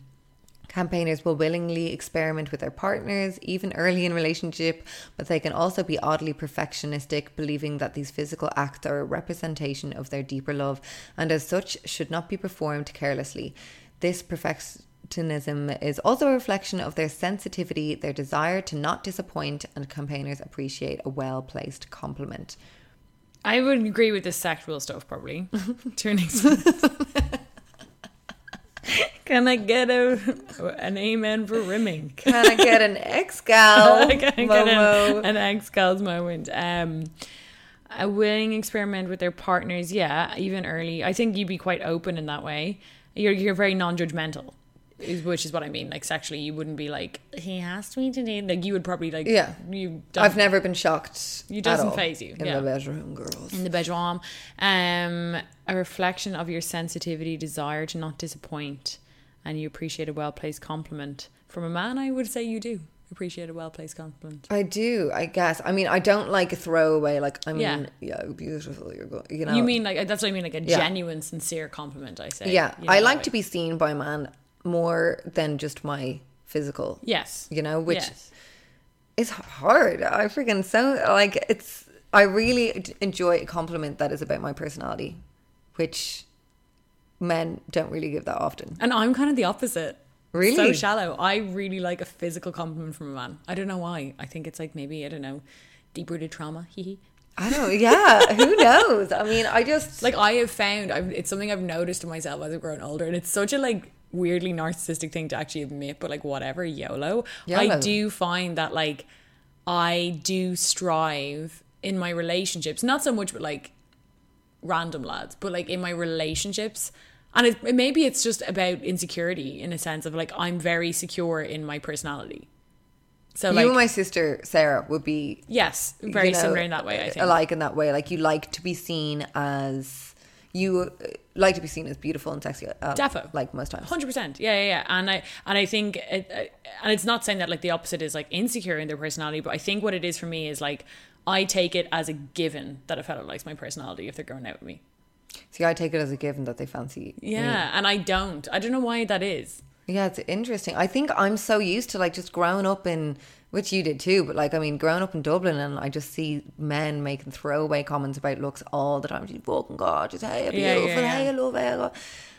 Campaigners will willingly experiment with their partners, even early in relationship, but they can also be oddly perfectionistic, believing that these physical acts are a representation of their deeper love, and as such should not be performed carelessly. This perfectionism is also a reflection of their sensitivity, their desire to not disappoint, and campaigners appreciate a well-placed compliment. I would agree with this sexual stuff, probably, to an extent. Can I get an amen for rimming? Can I get an ex-gal? Can I get an ex-gal's moment? A willing experiment with their partners, yeah, even early. I think you'd be quite open in that way. You're very non-judgmental, which is what I mean. Like sexually, you wouldn't be like, he asked me to name. Like you would probably like, yeah. I've never been shocked. It doesn't faze you in the bedroom, girls. In the bedroom, a reflection of your sensitivity, desire to not disappoint. And you appreciate a well-placed compliment. From a man, I would say you do appreciate a well-placed compliment. I do, I guess. I mean, I don't like a throwaway, like, I mean, yeah beautiful, you're good, you know. You mean, like, that's what I mean, like a genuine, sincere compliment, I say. Yeah, you know, I like to be seen by a man more than just my physical. Yes. You know, which is hard. I freaking I really enjoy a compliment that is about my personality, which... men don't really give that often. And I'm kind of the opposite. Really? So shallow. I really like a physical compliment from a man. I don't know why. I think it's like maybe, I don't know, deep-rooted trauma. I don't know. Yeah. Who knows? I mean, I just... Like I have found, it's something I've noticed in myself as I've grown older. And it's such a like weirdly narcissistic thing to actually admit, but like whatever, YOLO. I do find that like I do strive in my relationships, not so much but like random lads, but like in my relationships... And maybe it's just about insecurity in a sense of like, I'm very secure in my personality. So you like, and my sister, Sarah, would be... Yes, very similar in that way, I think. Alike in that way. Like you like to be seen as... You like to be seen as beautiful and sexy. Defo. Like most times. 100%. Yeah. And I think... And it's not saying that like the opposite is like insecure in their personality, but I think what it is for me is like, I take it as a given that a fellow likes my personality if they're going out with me. See, I take it as a given that they fancy me. And I don't know why that is. Yeah, it's interesting. I think I'm so used to like just growing up in, which you did too, but like, I mean, growing up in Dublin and I just see men making throwaway comments about looks all the time. She's fucking gorgeous, hey, you're beautiful, hey, I love her.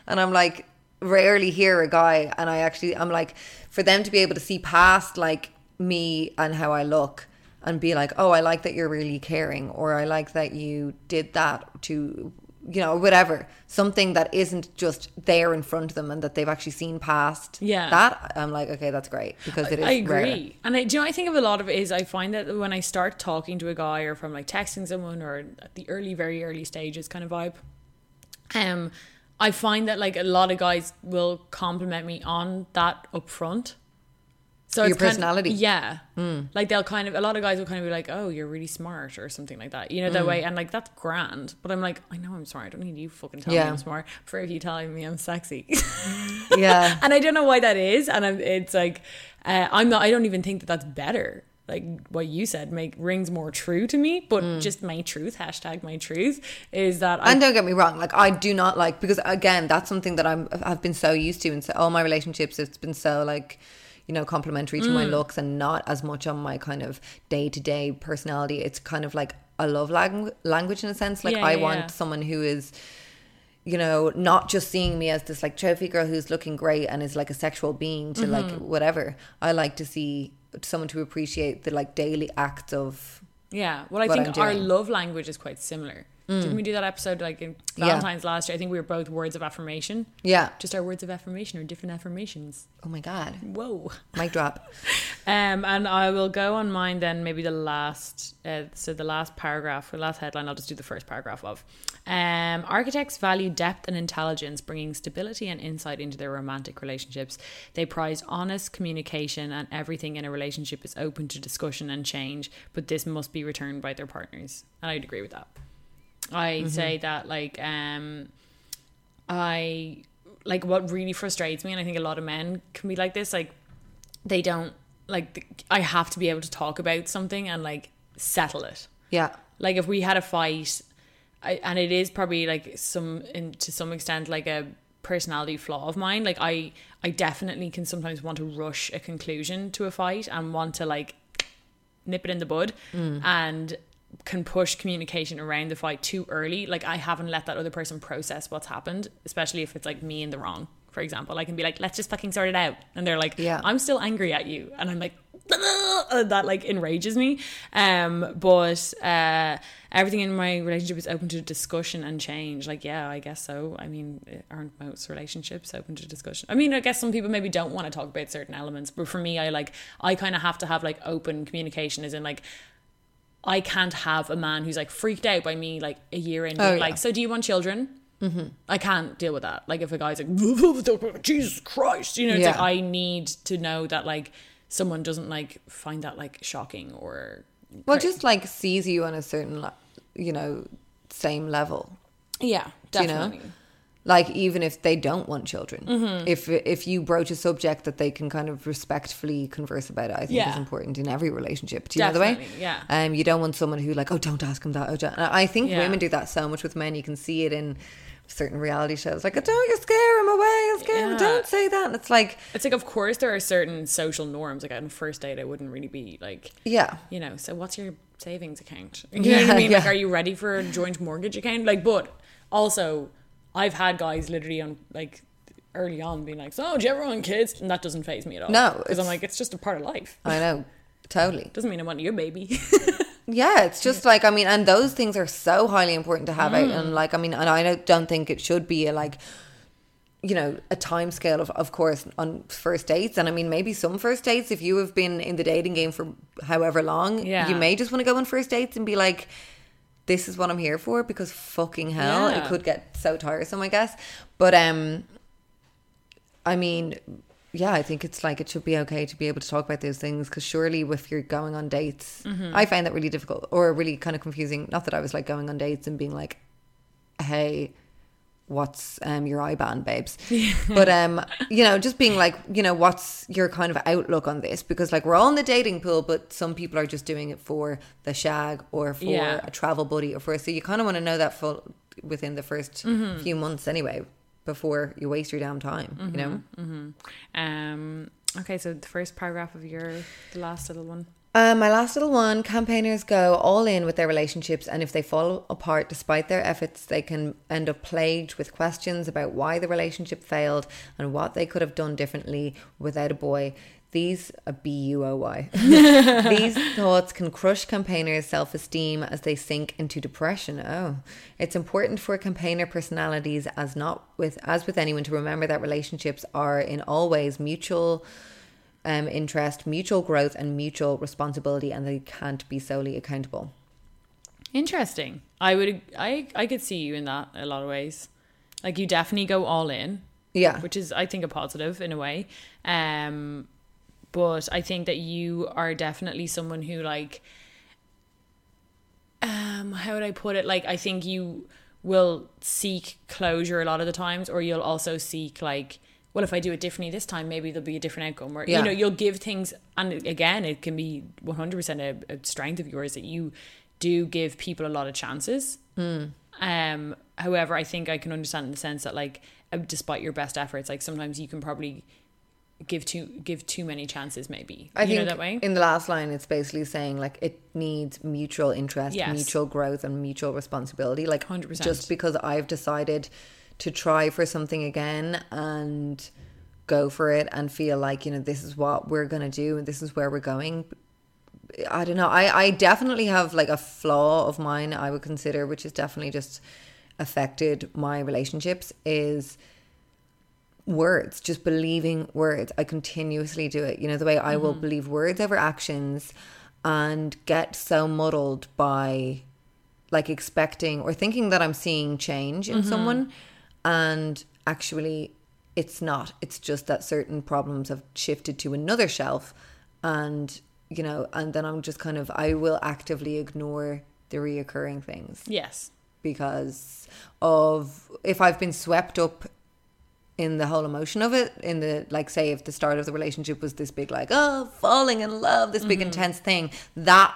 And I'm like, rarely hear a guy, and I'm like, for them to be able to see past like me and how I look, and be like, oh, I like that you're really caring, or I like that you did that to... you know, whatever, something that isn't just there in front of them and that they've actually seen past that, I'm like, okay, that's great, because it is. I agree. Rare. And I think of a lot of it is I find that when I start talking to a guy or from like texting someone or at the very early stages kind of vibe, I find that like a lot of guys will compliment me on that up front. So your personality. Like they'll kind of, a lot of guys will kind of be like, oh, you're really smart or something like that. You know, that way. And like, that's grand. But I'm like, I know I'm smart. I don't need you fucking telling me I'm smart. For if you telling me I'm sexy. Yeah. And I don't know why that is. And it's like, I don't even think that that's better. Like what you said rings more true to me, but just my truth, #mytruth is that. And don't get me wrong, like I do not like, because again, that's something that I've been so used to. And so all my relationships, it's been so like, you know, complimentary to my looks and not as much on my kind of day-to-day personality. It's kind of like a love language in a sense. Like I want someone who is, you know, not just seeing me as this like trophy girl who's looking great and is like a sexual being to like whatever. I like to see someone to appreciate the like daily act of well, I think our love language is quite similar. Didn't we do that episode like in Valentine's last year? I think we were both words of affirmation. Yeah. Just our words of affirmation or different affirmations. Oh my God. Whoa. Mic drop. And I will go on mine then, maybe the last, so the last paragraph, the last headline, I'll just do the first paragraph of. Architects value depth and intelligence, bringing stability and insight into their romantic relationships. They prize honest communication, and everything in a relationship is open to discussion and change, but this must be returned by their partners. And I'd agree with that. I say that like I like what really frustrates me, and I think a lot of men can be like this, like they don't like I have to be able to talk about something and like settle it. Yeah, like if we had a fight, and it is probably like to some extent like a personality flaw of mine, like I definitely can sometimes want to rush a conclusion to a fight and want to like nip it in the bud, and can push communication around the fight too early. Like I haven't let that other person process what's happened, especially if it's like me in the wrong, for example. I can be like, let's just fucking sort it out, and they're like, yeah, I'm still angry at you, and I'm like, that like enrages me. But everything in my relationship is open to discussion and change. Like, yeah, I guess so. I mean, aren't most relationships open to discussion? I mean, I guess some people maybe don't want to talk about certain elements, but for me, I kind of have to have like open communication, as in like I can't have a man who's like freaked out by me like a year in, like, so do you want children? I can't deal with that. Like if a guy's like, Jesus Christ, you know, it's like I need to know that like someone doesn't like find that like shocking or just like sees you on a certain, you know, same level. Yeah, definitely. You know? Like even if they don't want children, if you broach a subject that they can kind of respectfully converse about it, I think is important in every relationship. Do you know the way? Yeah. You don't want someone who like, oh, don't ask him that. Oh, don't. I think women do that so much with men. You can see it in certain reality shows. Like, oh, don't you scare him away? You'll scare him. Don't say that. And it's like, of course, there are certain social norms. Like on first date, I wouldn't really be like, you know. So what's your savings account? You know what I mean? Yeah. Like, are you ready for a joint mortgage account? Like, but also, I've had guys literally on like early on being like, so do you ever want kids? And that doesn't faze me at all. No. Because I'm like, it's just a part of life. I know. Totally. Doesn't mean I want your baby. Yeah, it's just like, I mean, and those things are so highly important to have out. And like, I mean, and I don't think it should be a like, you know, a time scale of course on first dates. And I mean, maybe some first dates, if you have been in the dating game for however long, you may just want to go on first dates and be like, this is what I'm here for, because fucking hell, it could get so tiresome, I guess. But, I mean, yeah, I think it's like it should be okay to be able to talk about those things, because surely if you're going on dates, I found that really difficult or really kind of confusing. Not that I was like going on dates and being like, hey, what's your IBAN, babes? But, you know, just being like, you know, what's your kind of outlook on this? Because like we're all in the dating pool, but some people are just doing it for the shag or for a travel buddy or for, so you kind of want to know that full within the first few months anyway, before you waste your damn time, you know? Okay, so the first paragraph of the last little one. My last little one, campaigners go all in with their relationships, and if they fall apart despite their efforts, they can end up plagued with questions about why the relationship failed and what they could have done differently without a boy. These are B-U-O-Y. These thoughts can crush campaigners' self-esteem as they sink into depression. Oh, it's important for campaigner personalities as with anyone to remember that relationships are in all ways mutual interest, mutual growth, and mutual responsibility, and they can't be solely accountable. Interesting. I could see you in that a lot of ways. Like you definitely go all in. Yeah. Which is, I think, a positive in a way. But I think that you are definitely someone who like, how would I put it? Like, I think you will seek closure a lot of the times, or you'll also seek like, well, if I do it differently this time, maybe there'll be a different outcome. Or, you know, you'll give things, and again, it can be 100% a strength of yours that you do give people a lot of chances. However, I think I can understand in the sense that, like, despite your best efforts, like sometimes you can probably give too many chances. Maybe I think that way. In the last line, it's basically saying like it needs mutual interest, mutual growth, and mutual responsibility. Like 100%. Just because I've decided to try for something again and go for it and feel like, you know, this is what we're going to do and this is where we're going. I don't know. I definitely have like a flaw of mine I would consider, which has definitely just affected my relationships, is words, just believing words. I continuously do it. You know, the way I will believe words over actions and get so muddled by like expecting or thinking that I'm seeing change in someone, and actually it's not. It's just that certain problems have shifted to another shelf, and you know, and then I'm just kind of, I will actively ignore the reoccurring things. Yes. Because of, if I've been swept up in the whole emotion of it, in the, like, say if the start of the relationship was this big, like, oh, falling in love, this big intense thing, that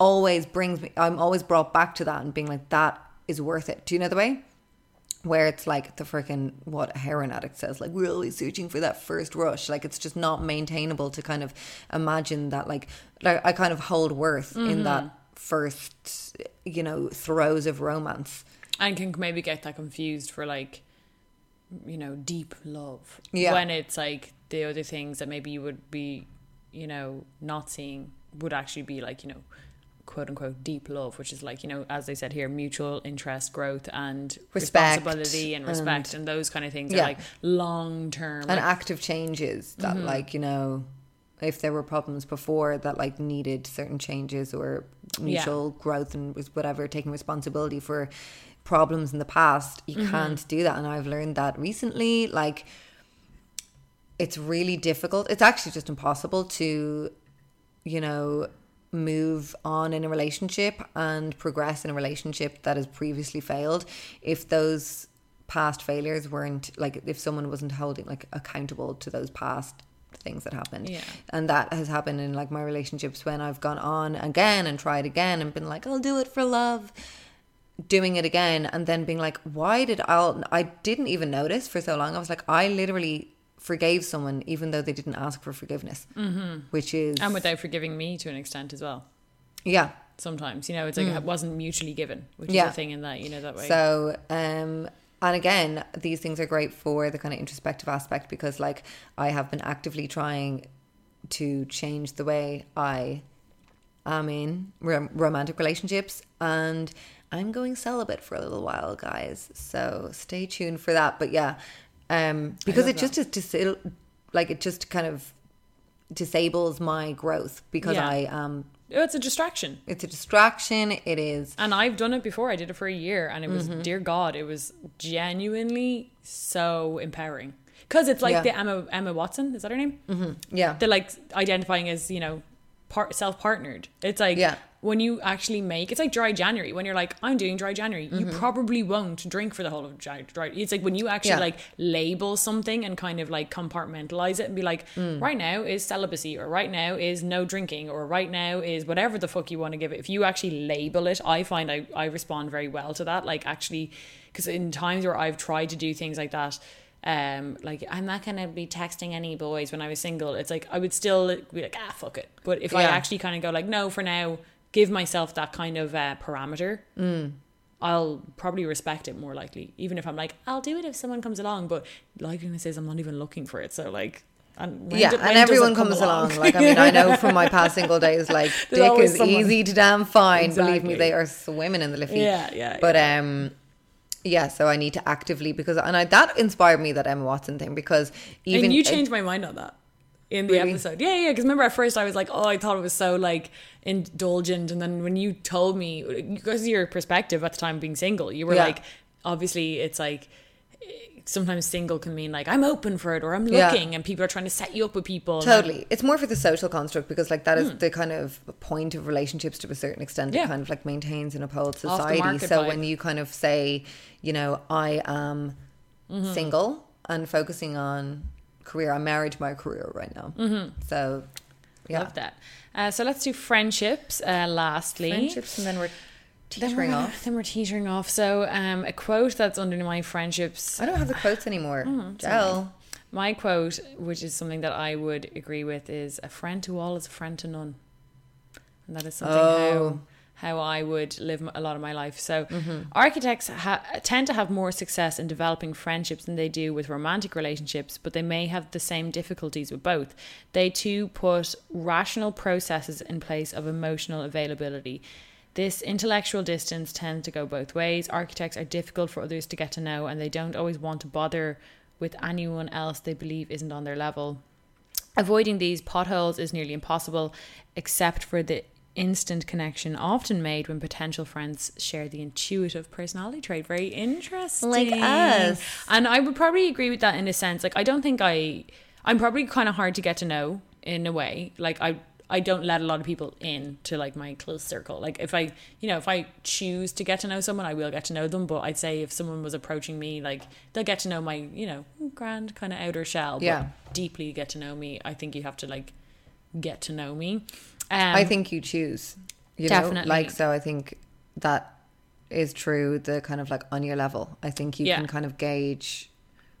always brings me, I'm always brought back to that and being like, that is worth it. Do you know the way? Where it's like the freaking, what a heroin addict says, like, we're always searching for that first rush. Like, it's just not maintainable to kind of imagine that, like I kind of hold worth in that first, you know, throes of romance. And can maybe get that confused for, like, you know, deep love. Yeah. When it's like the other things that maybe you would be, you know, not seeing would actually be like, you know, quote unquote deep love, which is like, you know, as they said here, mutual interest, growth and respect, responsibility and respect, and those kind of things are like long term and like, active changes that like, you know, if there were problems before that like needed certain changes or mutual growth and whatever, taking responsibility for problems in the past, you can't do that. And I've learned that recently, like it's really difficult, it's actually just impossible to, you know, move on in a relationship and progress in a relationship that has previously failed if those past failures weren't, like if someone wasn't holding like accountable to those past things that happened. And that has happened in like my relationships when I've gone on again and tried again and been like, I'll do it for love, doing it again, and then being like, why did I didn't even notice for so long. I was like, I literally forgave someone even though they didn't ask for forgiveness, which is, and without forgiving me to an extent as well. Yeah, sometimes, you know, it's like it wasn't mutually given, which is a thing in that, you know, that way. So and again, these things are great for the kind of introspective aspect, because like I have been actively trying to change the way I am in romantic relationships, and I'm going celibate for a little while, guys, so stay tuned for that. But yeah, because it just is like, it just kind of disables my growth, because I it's a distraction. It's a distraction. It is. And I've done it before. I did it for a year, and it was, dear God, it was genuinely so empowering, because it's like the Emma Watson, is that her name? They're like identifying as, you know, self-partnered. It's like when you actually make, it's like dry January, when you're like, I'm doing dry January, you probably won't drink for the whole of dry. It's like when you actually like label something and kind of like compartmentalize it and be like, right now is celibacy, or right now is no drinking, or right now is whatever the fuck you want to give it. If you actually label it, I find I respond very well to that, like actually, because in times where I've tried to do things like that, like, I'm not gonna be texting any boys when I was single, it's like I would still be like, fuck it. But if I actually kind of go like, no, for now, give myself that kind of parameter, I'll probably respect it more likely, even if I'm like, I'll do it if someone comes along, but likeliness is I'm not even looking for it. So like, and and everyone comes along. Like, I mean, I know from my past single days, like, dick is someone. Easy to damn find. Exactly. Believe me, they are swimming in the Liffey. Yeah, so I need to actively, because, and that inspired me, that Emma Watson thing, because even... And you changed my mind on that in the episode. Yeah, because remember at first I was like, oh, I thought it was so, like, indulgent, and then when you told me, because of your perspective at the time being single, you were like, obviously it's like, sometimes single can mean like, I'm open for it, or I'm looking, and people are trying to set you up with people. Totally. It's more for the social construct, because like that is the kind of point of relationships to a certain extent. It kind of like maintains and upholds society. So when you kind of say, you know, I am single and focusing on career, I'm married to my career right now. So yeah. Love that. So let's do friendships lastly. Friendships, and then we're... teetering off. So a quote that's under my friendships. I don't have the quotes anymore. My quote, which is something that I would agree with, is a friend to all is a friend to none. And that is something how I would live a lot of my life. So architects tend to have more success in developing friendships than they do with romantic relationships, but they may have the same difficulties with both. They too put rational processes in place of emotional availability. This intellectual distance tends to go both ways. Architects are difficult for others to get to know, and they don't always want to bother with anyone else they believe isn't on their level. Avoiding these potholes is nearly impossible, except for the instant connection often made when potential friends share the intuitive personality trait. Very interesting. Like us. And I would probably agree with that in a sense. Like, I don't think I'm probably kind of hard to get to know in a way. Like, I don't let a lot of people in to like my close circle. Like, if I choose to get to know someone, I will get to know them. But I'd say if someone was approaching me, like, they'll get to know my, you know, grand kind of outer shell. Yeah. But deeply get to know me, I think you have to like get to know me. I think you choose. You definitely. Know? Like, so I think that is true. The kind of like on your level, I think you can kind of gauge.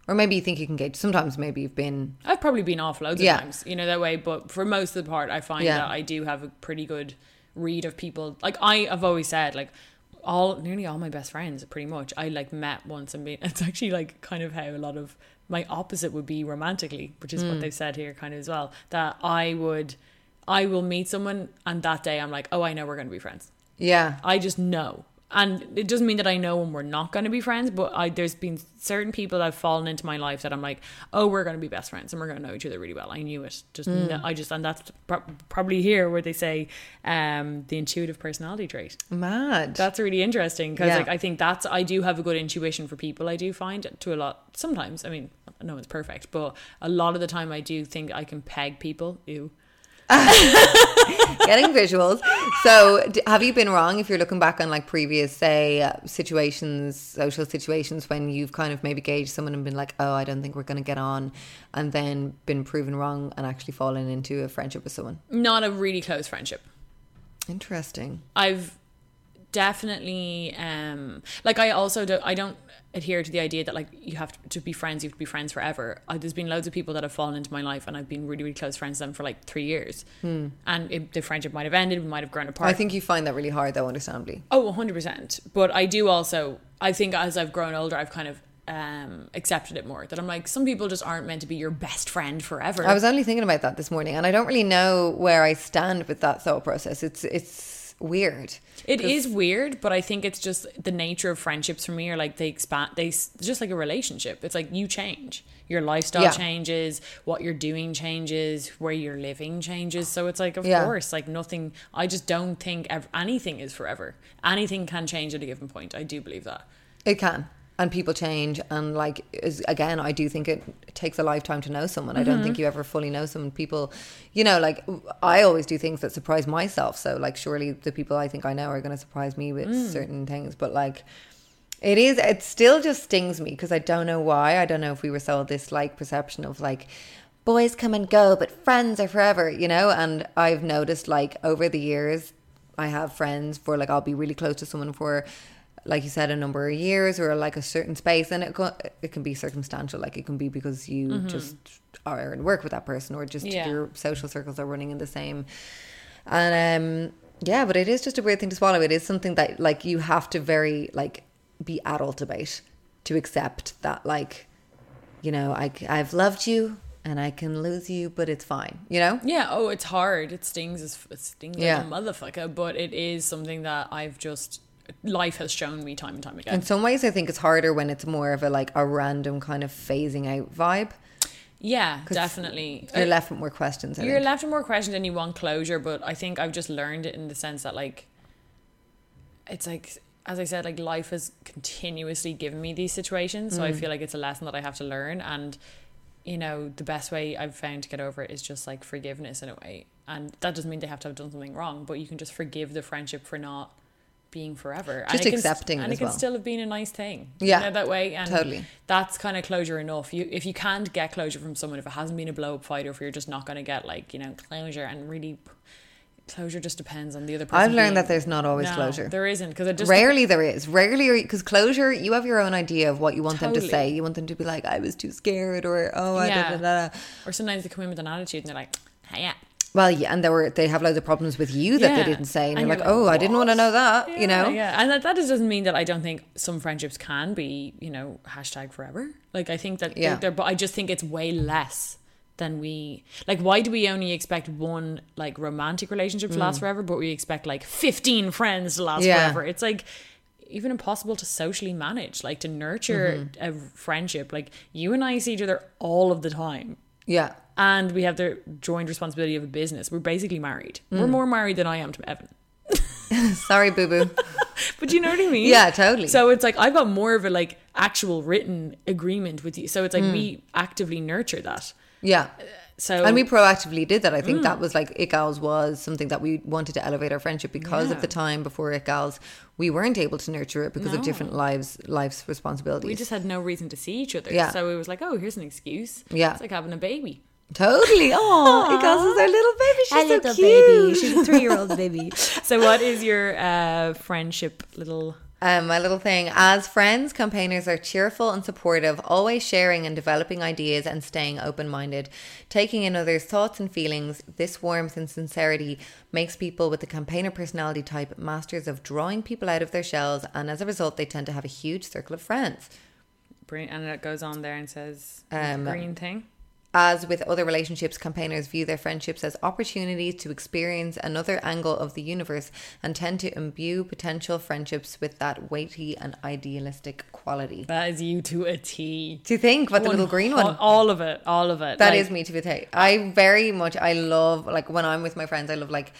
Or maybe you think you can gauge. Sometimes maybe you've been... I've probably been off loads of times, you know, that way. But for most of the part, I find that I do have a pretty good read of people. Like, I have always said, like, nearly all my best friends, pretty much, I, like, met once. And it's actually, like, kind of how a lot of my opposite would be romantically, which is what they've said here kind of as well, that I will meet someone and that day I'm like, oh, I know we're going to be friends. Yeah. I just know. And it doesn't mean that I know when we're not going to be friends, but there's been certain people that have fallen into my life that I'm like, oh, we're going to be best friends and we're going to know each other really well. I knew it. And that's probably here where they say the intuitive personality trait. Mad. That's really interesting because like, I think I do have a good intuition for people. I do find to a lot sometimes. I mean, no one's perfect, but a lot of the time I do think I can peg people. Ew. Getting visuals. So have you been wrong if you're looking back on like previous, say, social situations when you've kind of maybe gauged someone and been like, oh, I don't think we're going to get on, and then been proven wrong and actually fallen into a friendship with someone? Not a really close friendship. Interesting. I've definitely like, I also don't adhere to the idea that like you have to be friends forever. There's been loads of people that have fallen into my life and I've been really, really close friends with them for like 3 years and the friendship might have ended, we might have grown apart. I think you find that really hard though, understandably. Oh, 100%. But I do also, I think as I've grown older, I've kind of accepted it more, that I'm like, some people just aren't meant to be your best friend forever. I was only thinking about that this morning and I don't really know where I stand with that thought process. It's weird. It is weird, but I think it's just the nature of friendships for me are like, they expand, just like a relationship. It's like you change, your lifestyle changes, what you're doing changes, where you're living changes. So it's like, of course, like nothing, I just don't think anything is forever. Anything can change at a given point. I do believe that. It can. And people change, and like, again, I do think it takes a lifetime to know someone. I don't think you ever fully know someone. People, you know, like, I always do things that surprise myself. So like, surely the people I think I know are going to surprise me with certain things. But like, it still just stings me because I don't know why. I don't know if we were sold this like perception of like, boys come and go, but friends are forever, you know? And I've noticed like over the years, I have friends for like, I'll be really close to someone for, like you said, a number of years or like a certain space, and it can be circumstantial. Like, it can be because you just are in work with that person, or just your social circles are running in the same. And but it is just a weird thing to swallow. It is something that like you have to very like be adult about, to accept that like, you know, I've loved you and I can lose you, but it's fine, you know? Yeah. Oh, it's hard. It stings like a motherfucker, but it is something that I've just... life has shown me time and time again. In some ways, I think it's harder when it's more of a like a random kind of phasing out vibe. Yeah, definitely. You're left with more questions. And you want closure, but I think I've just learned it in the sense that like, it's like, as I said, like life has continuously given me these situations. So I feel like it's a lesson that I have to learn. And you know, the best way I've found to get over it is just like forgiveness in a way. And that doesn't mean they have to have done something wrong, but you can just forgive the friendship for not being forever, just accepting, and it can still have been a nice thing, yeah, you know, that way. And totally, that's kind of closure enough. If you can't get closure from someone, if it hasn't been a blow up fight, or if you're just not going to get like, you know, closure, and really closure just depends on the other person. I've learned that there's not always closure. There isn't, because it just rarely, because closure, you have your own idea of what you want them to say. You want them to be like, I was too scared, or oh, I da, da, da. Or sometimes they come in with an attitude and they're like, hey, yeah. Well, yeah, and they have loads of problems with you that they didn't say, and you're like, oh, what? I didn't want to know that, you know? Yeah, and that doesn't mean that I don't think some friendships can be, you know, hashtag forever. Like, I think that they're, but I just think it's way less than we, like, why do we only expect one, like, romantic relationship to last forever, but we expect, like, 15 friends to last forever? It's, like, even impossible to socially manage, like, to nurture a friendship. Like, you and I see each other all of the time. Yeah. And we have the joint responsibility of a business. We're basically married. We're more married than I am to Evan. Sorry, boo-boo. But you know what I mean? Yeah, totally. So it's like, I've got more of a like actual written agreement with you. So it's like we actively nurture that. Yeah. So, and we proactively did that. I think that was like It Girls was something that we wanted to elevate our friendship because of the time before It Girls, we weren't able to nurture it because of different life's responsibilities. We just had no reason to see each other. Yeah. So it was like, oh, here's an excuse. Yeah. It's like having a baby. Totally. Oh, It Girls is our little baby. She's our so cute. Baby. She's a 3-year-old baby. So what is your friendship little... my little thing. As friends, campaigners are cheerful and supportive, always sharing and developing ideas and staying open-minded, taking in others' thoughts and feelings. This warmth and sincerity makes people with the campaigner personality type masters of drawing people out of their shells, and as a result, they tend to have a huge circle of friends. And it goes on there and says green thing. As with other relationships, campaigners view their friendships as opportunities to experience another angle of the universe and tend to imbue potential friendships with that weighty and idealistic quality. That is you to a T. Do you think about the little green one? All of it, all of it. That like, is me to a T. I love, like when I'm with my friends, I love like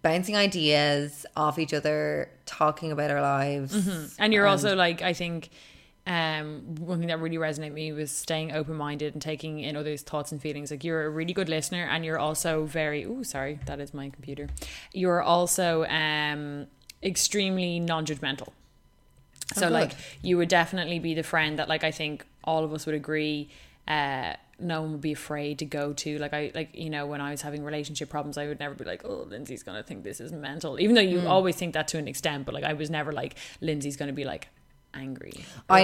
bouncing ideas off each other, talking about our lives. And you're also like, I think... one thing that really resonated with me was staying open-minded and taking in others' thoughts and feelings. Like, you're a really good listener, and you're also very... Oh, sorry, that is my computer. You're also extremely non-judgmental. So, like, you would definitely be the friend that, like, I think all of us would agree... no one would be afraid to go to. Like, I, like, you know, when I was having relationship problems, I would never be like, oh, Lindsay's going to think this is mental. Even though you always think that to an extent, but, like, I was never like, Lindsay's going to be, like... angry. I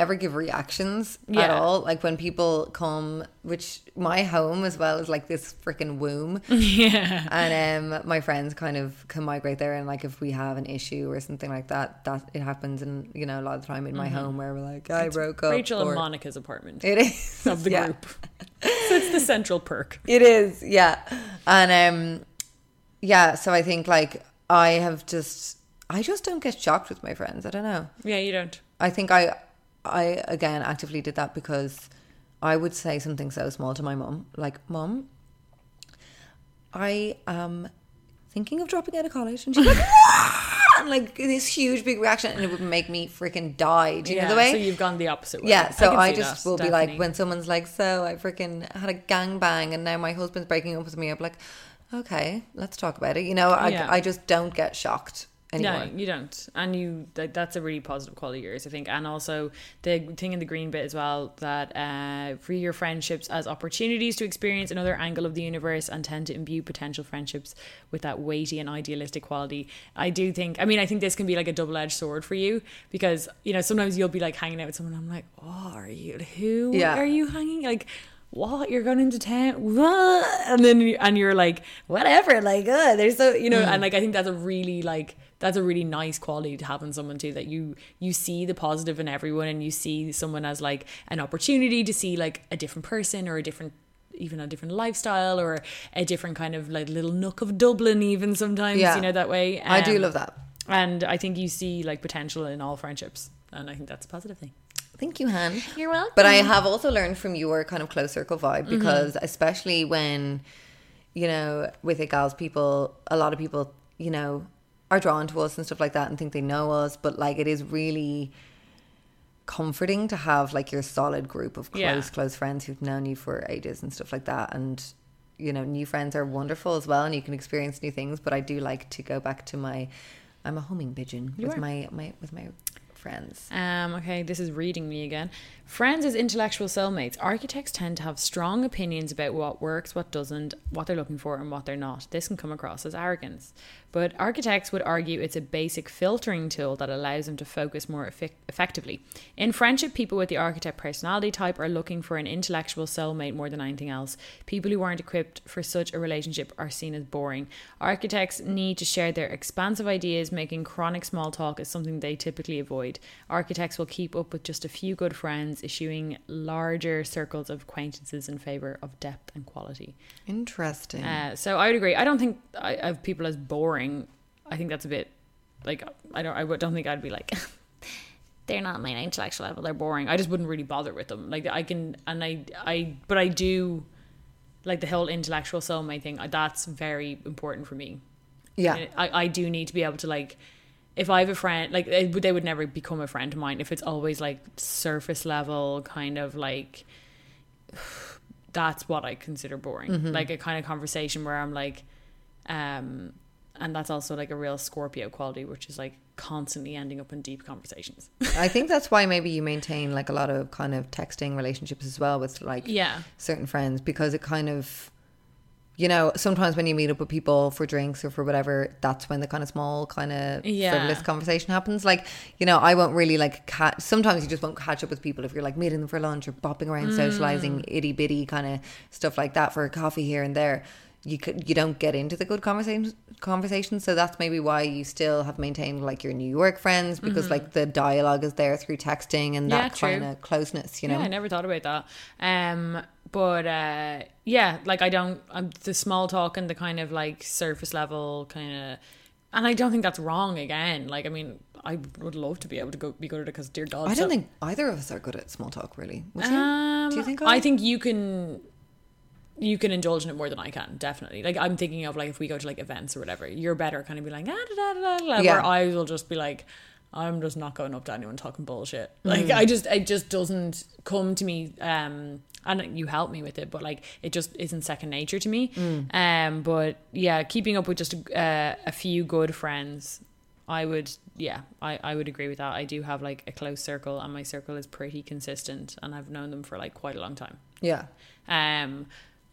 never give reactions at all. Like when people come, which my home as well is like this freaking womb. And my friends kind of can migrate there, and like if we have an issue or something like that, that it happens, and you know a lot of the time in my home where we're like, I broke up. Rachel and Monica's apartment. It is of the group. So it's the central perk. It is, and So I think like I just don't get shocked with my friends. I don't know. Yeah, you don't. I think I again actively did that because I would say something so small to my mum, like, Mum, I am thinking of dropping out of college, and she's like, and like this huge big reaction, and it would make me freaking die. Do you know the way? So you've gone the opposite way. Yeah. So I just will be like, when someone's like, so I freaking had a gangbang, and now my husband's breaking up with me. I'm like, okay, let's talk about it. You know, I just don't get shocked. Anymore. No, you don't, and that's a really positive quality of yours, I think. And also the thing in the green bit as well, that view your friendships as opportunities to experience another angle of the universe and tend to imbue potential friendships with that weighty and idealistic quality. I think this can be like a double-edged sword for you, because you know sometimes you'll be like hanging out with someone and I'm like, oh, are you hanging, like, what, you're going into town, what? And you're like, whatever, like, there's so, you know, and like I think that's a really like, that's a really nice quality to have in someone too, that you see the positive in everyone, and you see someone as like an opportunity to see like a different person, or a different lifestyle, or a different kind of like little nook of Dublin even sometimes, you know, that way. I do love that. And I think you see like potential in all friendships, and I think that's a positive thing. Thank you, Han. You're welcome. But I have also learned from your kind of close circle vibe, because especially when, you know, with It Girls, people, a lot of people, you know, are drawn to us and stuff like that and think they know us, but like it is really comforting to have like your solid group of close friends who've known you for ages and stuff like that. And you know, new friends are wonderful as well, and you can experience new things. But I do like to go back to I'm a homing pigeon with my Friends. Okay, this is reading me again. Friends as intellectual soulmates. Architects tend to have strong opinions about what works, what doesn't, what they're looking for and what they're not. This can come across as arrogance. But architects would argue it's a basic filtering tool that allows them to focus more effectively. In friendship, people with the architect personality type are looking for an intellectual soulmate more than anything else. People who aren't equipped for such a relationship are seen as boring. Architects need to share their expansive ideas, making chronic small talk is something they typically avoid. Architects will keep up with just a few good friends, issuing larger circles of acquaintances in favour of depth and quality. Interesting. So I would agree. I don't think I have people as boring. I think that's a bit like, I don't think I'd be like, they're not my intellectual level, they're boring. I just wouldn't really bother with them. Like I can, and but I do like the whole intellectual soulmate thing. That's very important for me. Yeah. I do need to be able to like, if I have a friend, like they would never become a friend of mine if it's always like surface level kind of like, that's what I consider boring. Mm-hmm. Like a kind of conversation where I'm like, and that's also like a real Scorpio quality, which is like constantly ending up in deep conversations. I think that's why maybe you maintain like a lot of kind of texting relationships as well with like certain friends, because it kind of, you know, sometimes when you meet up with people for drinks or for whatever, that's when the kind of small kind of frivolous conversation happens. Like, you know, I won't really like, sometimes you just won't catch up with people if you're like meeting them for lunch or bopping around, socializing, itty bitty kind of stuff like that for a coffee here and there. You don't get into the good conversation. So that's maybe why you still have maintained like your New York friends, because like the dialogue is there through texting and that kind of closeness, you know? Yeah, I never thought about that. But yeah, like the small talk and the kind of like surface level kind of, and I don't think that's wrong again. Like, I mean, I would love to be able to be good at it, because dear God. I don't think either of us are good at small talk really. Do you think I think you can indulge in it more than I can, definitely. Like I'm thinking of like if we go to like events or whatever, you're better kind of be like, where I will just be like, I'm just not going up to anyone talking bullshit. Like it just doesn't come to me. And you help me with it, but like it just isn't second nature to me. But yeah, keeping up with just a few good friends, I would agree with that. I do have like a close circle, and my circle is pretty consistent, and I've known them for like quite a long time. Yeah.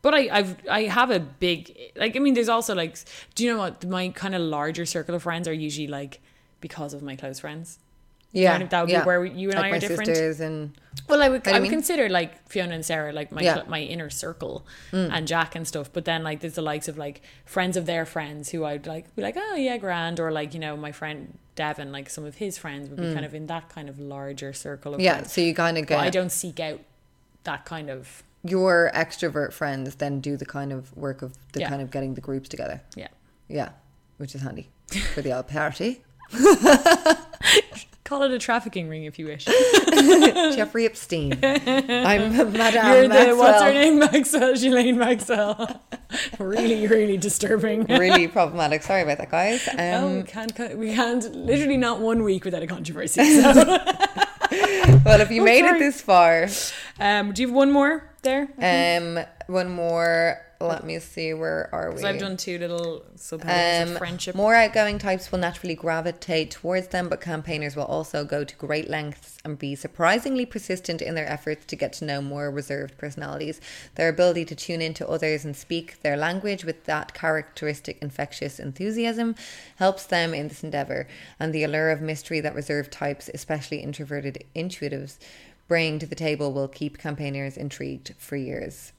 But I have a big, like, I mean, there's also like, do you know what? My kind of larger circle of friends are usually like because of my close friends. Yeah. Kind of, that would be where you and like I are different. Well, I would consider like Fiona and Sarah, like my inner circle and Jack and stuff. But then like there's the likes of like friends of their friends who I'd like be like, oh yeah, grand. Or like, you know, my friend Devin, like some of his friends would be kind of in that kind of larger circle of friends. So you kind of go. But I don't seek out that kind of. Your extrovert friends then do the kind of work of the kind of getting the groups together. Yeah. Yeah. Which is handy for the old party. Call it a trafficking ring if you wish. Jeffrey Epstein. I'm Madame You're Maxwell. What's her name? Maxwell. Ghislaine Maxwell. Really, really disturbing. Really problematic. Sorry about that, guys. No, we can't. Literally not one week without a controversy. So. Well, if you made it this far, do you have one more there? One more. Let me see, where are we? Because I've done two little subheadings of friendship. More outgoing types will naturally gravitate towards them, but campaigners will also go to great lengths and be surprisingly persistent in their efforts to get to know more reserved personalities. Their ability to tune into others and speak their language with that characteristic infectious enthusiasm helps them in this endeavour, and the allure of mystery that reserved types, especially introverted intuitives, bring to the table will keep campaigners intrigued for years.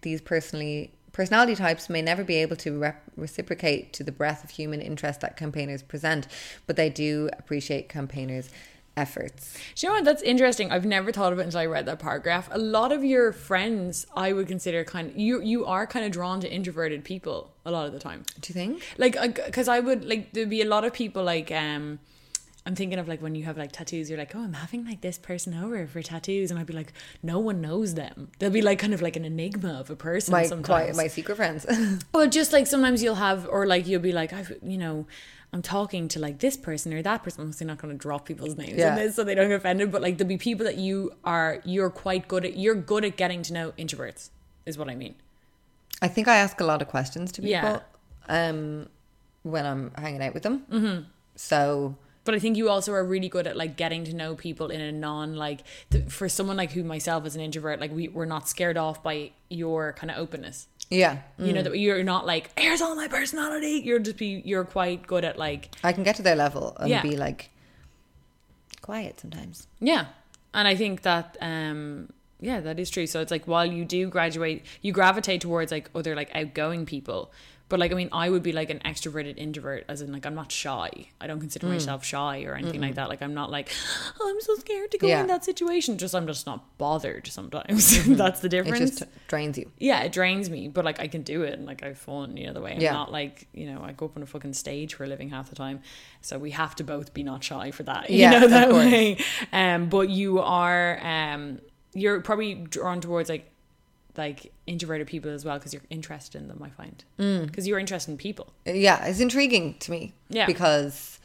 These personality types may never be able to reciprocate to the breadth of human interest that campaigners present, but they do appreciate campaigners' efforts. Do you know what? That's interesting. I've never thought of it until I read that paragraph. A lot of your friends, I would consider kind of, you are kind of drawn to introverted people a lot of the time. Do you think? Like, because I would, like, there'd be a lot of people like, I'm thinking of like when you have like tattoos, you're like, oh, I'm having like this person over for tattoos. And I'd be like, no one knows them. They'll be like kind of like an enigma of a person sometimes. My secret friends. Well, just like sometimes you'll have, or like you'll be like, I'm talking to like this person or that person. I'm obviously not going to drop people's names in this so they don't get offended. But like there'll be people that you're good at getting to know introverts is what I mean. I think I ask a lot of questions to people when I'm hanging out with them. Mm-hmm. So But I think you also are really good at like getting to know people in a non like for someone like who myself as an introvert, like we're not scared off by your kind of openness. Yeah. You know, that you're not like, here's all my personality. You're quite good at like... I can get to their level and be like quiet sometimes. Yeah. And I think that, yeah, that is true. So it's like, while you do graduate, you gravitate towards like other like outgoing people. But like, I mean, I would be like an extroverted introvert, as in like, I'm not shy. I don't consider myself shy or anything like that. Like, I'm not like, oh, I'm so scared to go in that situation. Just, I'm just not bothered sometimes. That's the difference. It just drains you. Yeah, it drains me. But like, I can do it and like, I have fun, you know, the way. I'm not like, you know, I go up on a fucking stage for a living half the time. So we have to both be not shy for that, you know, that way. But you are, you're probably drawn towards like introverted people as well, because you're interested in them, I find, because you're interested in people. Yeah, it's intriguing to me because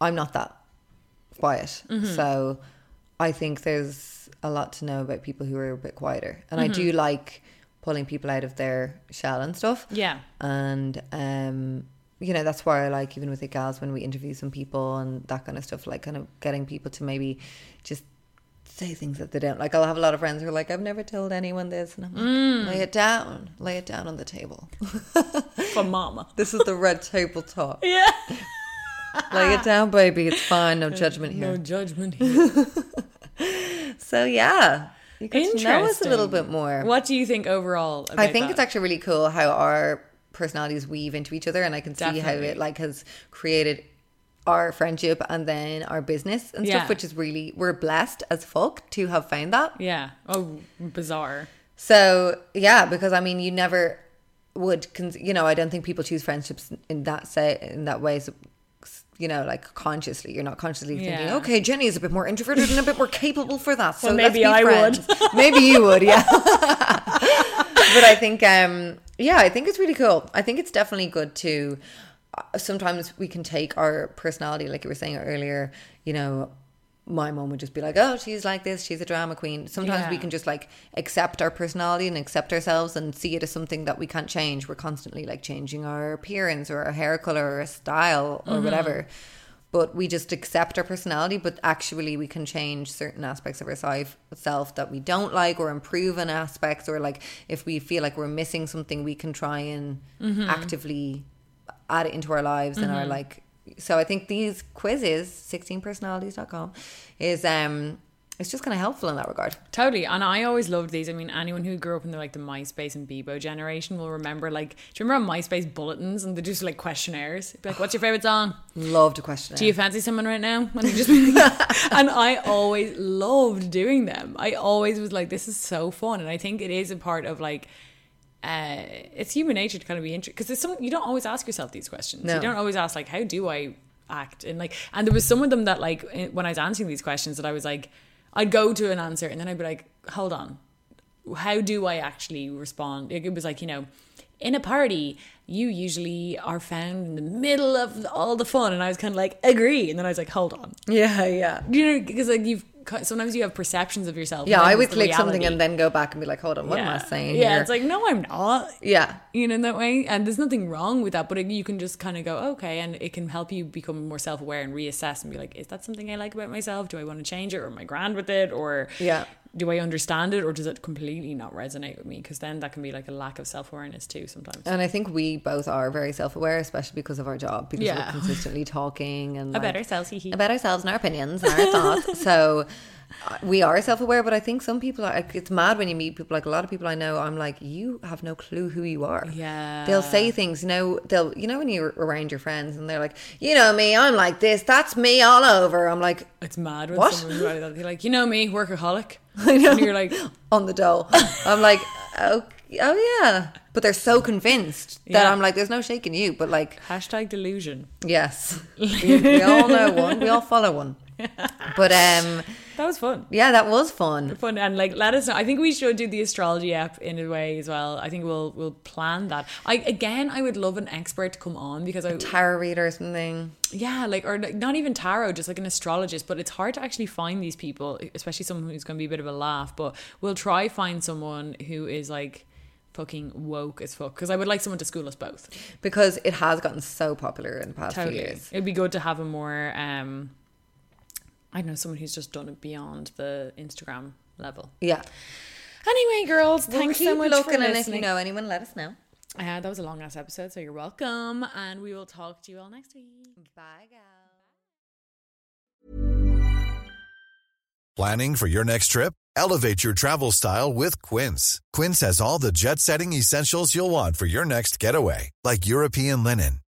I'm not that quiet, so I think there's a lot to know about people who are a bit quieter, and I do like pulling people out of their shell and stuff. Yeah. And you know, that's why I like, even with the gals, when we interview some people and that kind of stuff, like kind of getting people to maybe just say things that they don't like. I'll have a lot of friends who are like, I've never told anyone this, and I'm like, lay it down on the table for mama. This is the red table talk. Yeah. Lay it down, baby, it's fine. No judgment here So yeah, you can know us a little bit more. What do you think overall about that? It's actually really cool how our personalities weave into each other, and I can see how it like has created our friendship and then our business and stuff, which is really, we're blessed as fuck to have found that. Yeah. Oh, bizarre. So yeah, because I mean, you never would, you know, I don't think people choose friendships in that way. So, you know, like consciously, you're not consciously thinking, okay, Jenny is a bit more introverted and a bit more capable for that. So well, maybe let's be friends. Would. Maybe you would. Yeah. But I think, I think it's really cool. I think it's definitely good to, sometimes we can take our personality, like you were saying earlier, you know, my mom would just be like, oh, she's like this, she's a drama queen. Sometimes we can just like accept our personality and accept ourselves and see it as something that we can't change. We're constantly like changing our appearance or our hair color or our style or whatever, but we just accept our personality. But actually we can change certain aspects of ourself that we don't like, or improve on aspects, or like if we feel like we're missing something, we can try and actively add it into our lives and our like. So I think these quizzes, 16personalities.com, is it's just kind of helpful in that regard. Totally. And I always loved these. I mean, anyone who grew up in the MySpace and Bebo generation will remember, like, do you remember on MySpace bulletins, and they just like questionnaires? It'd be like, what's your favorite song? Loved a questionnaire. Do you fancy someone right now? And, just and I always loved doing them. I always was like, this is so fun. And I think it is a part of like, it's human nature to kind of be interested, because there's some, you don't always ask yourself these questions. No. You don't always ask like, how do I act? And like, and there was some of them that like, when I was answering these questions, that I was like, I'd go to an answer and then I'd be like, hold on, how do I actually respond? It was like, you know, in a party, you usually are found in the middle of all the fun. And I was kind of like, agree. And then I was like, hold on. Yeah, yeah. You know, because like sometimes you have perceptions of yourself. Yeah, I would click something and then go back and be like, hold on, what am I saying here? Yeah, it's like, no, I'm not. Yeah. You know, in that way. And there's nothing wrong with that, but you can just kind of go, okay, and it can help you become more self-aware and reassess and be like, is that something I like about myself? Do I want to change it? Or am I grand with it? Or do I understand it? Or does it completely not resonate with me? Because then that can be like a lack of self-awareness too sometimes. And I think we both are very self-aware, especially because of our job, because we're consistently talking and about ourselves. About ourselves and our opinions and our thoughts. So we are self-aware, but I think some people are, it's mad when you meet people, like a lot of people I know, I'm like, you have no clue who you are. Yeah, they'll say things, you know, they'll, you know, when you're around your friends and they're like, you know me, I'm like this, that's me all over. I'm like, it's mad when someone's like that. They're like, you know me, workaholic. I know. And you're like, on the dole. I'm like, okay. Oh yeah, but they're so convinced that I'm like, there's no shaking you. But like, hashtag delusion. Yes, we all know one, we all follow one. But that was fun. Yeah, that was fun. And like, let us know. I think we should do the astrology app in a way as well. I think we'll plan that. I would love an expert to come on, because a tarot reader or something. Yeah, like, or like, not even tarot, just like an astrologist. But it's hard to actually find these people, especially someone who's going to be a bit of a laugh. But we'll try find someone who is like fucking woke as fuck, because I would like someone to school us both, because it has gotten so popular in the past few years. It'd be good to have a more I don't know, someone who's just done it beyond the Instagram level. Yeah. Anyway, girls, thanks so much for listening. And if you know anyone, let us know. That was a long ass episode, so you're welcome, and we will talk to you all next week. Bye, guys. Planning for your next trip? Elevate your travel style with Quince. Quince has all the jet-setting essentials you'll want for your next getaway, like European linen,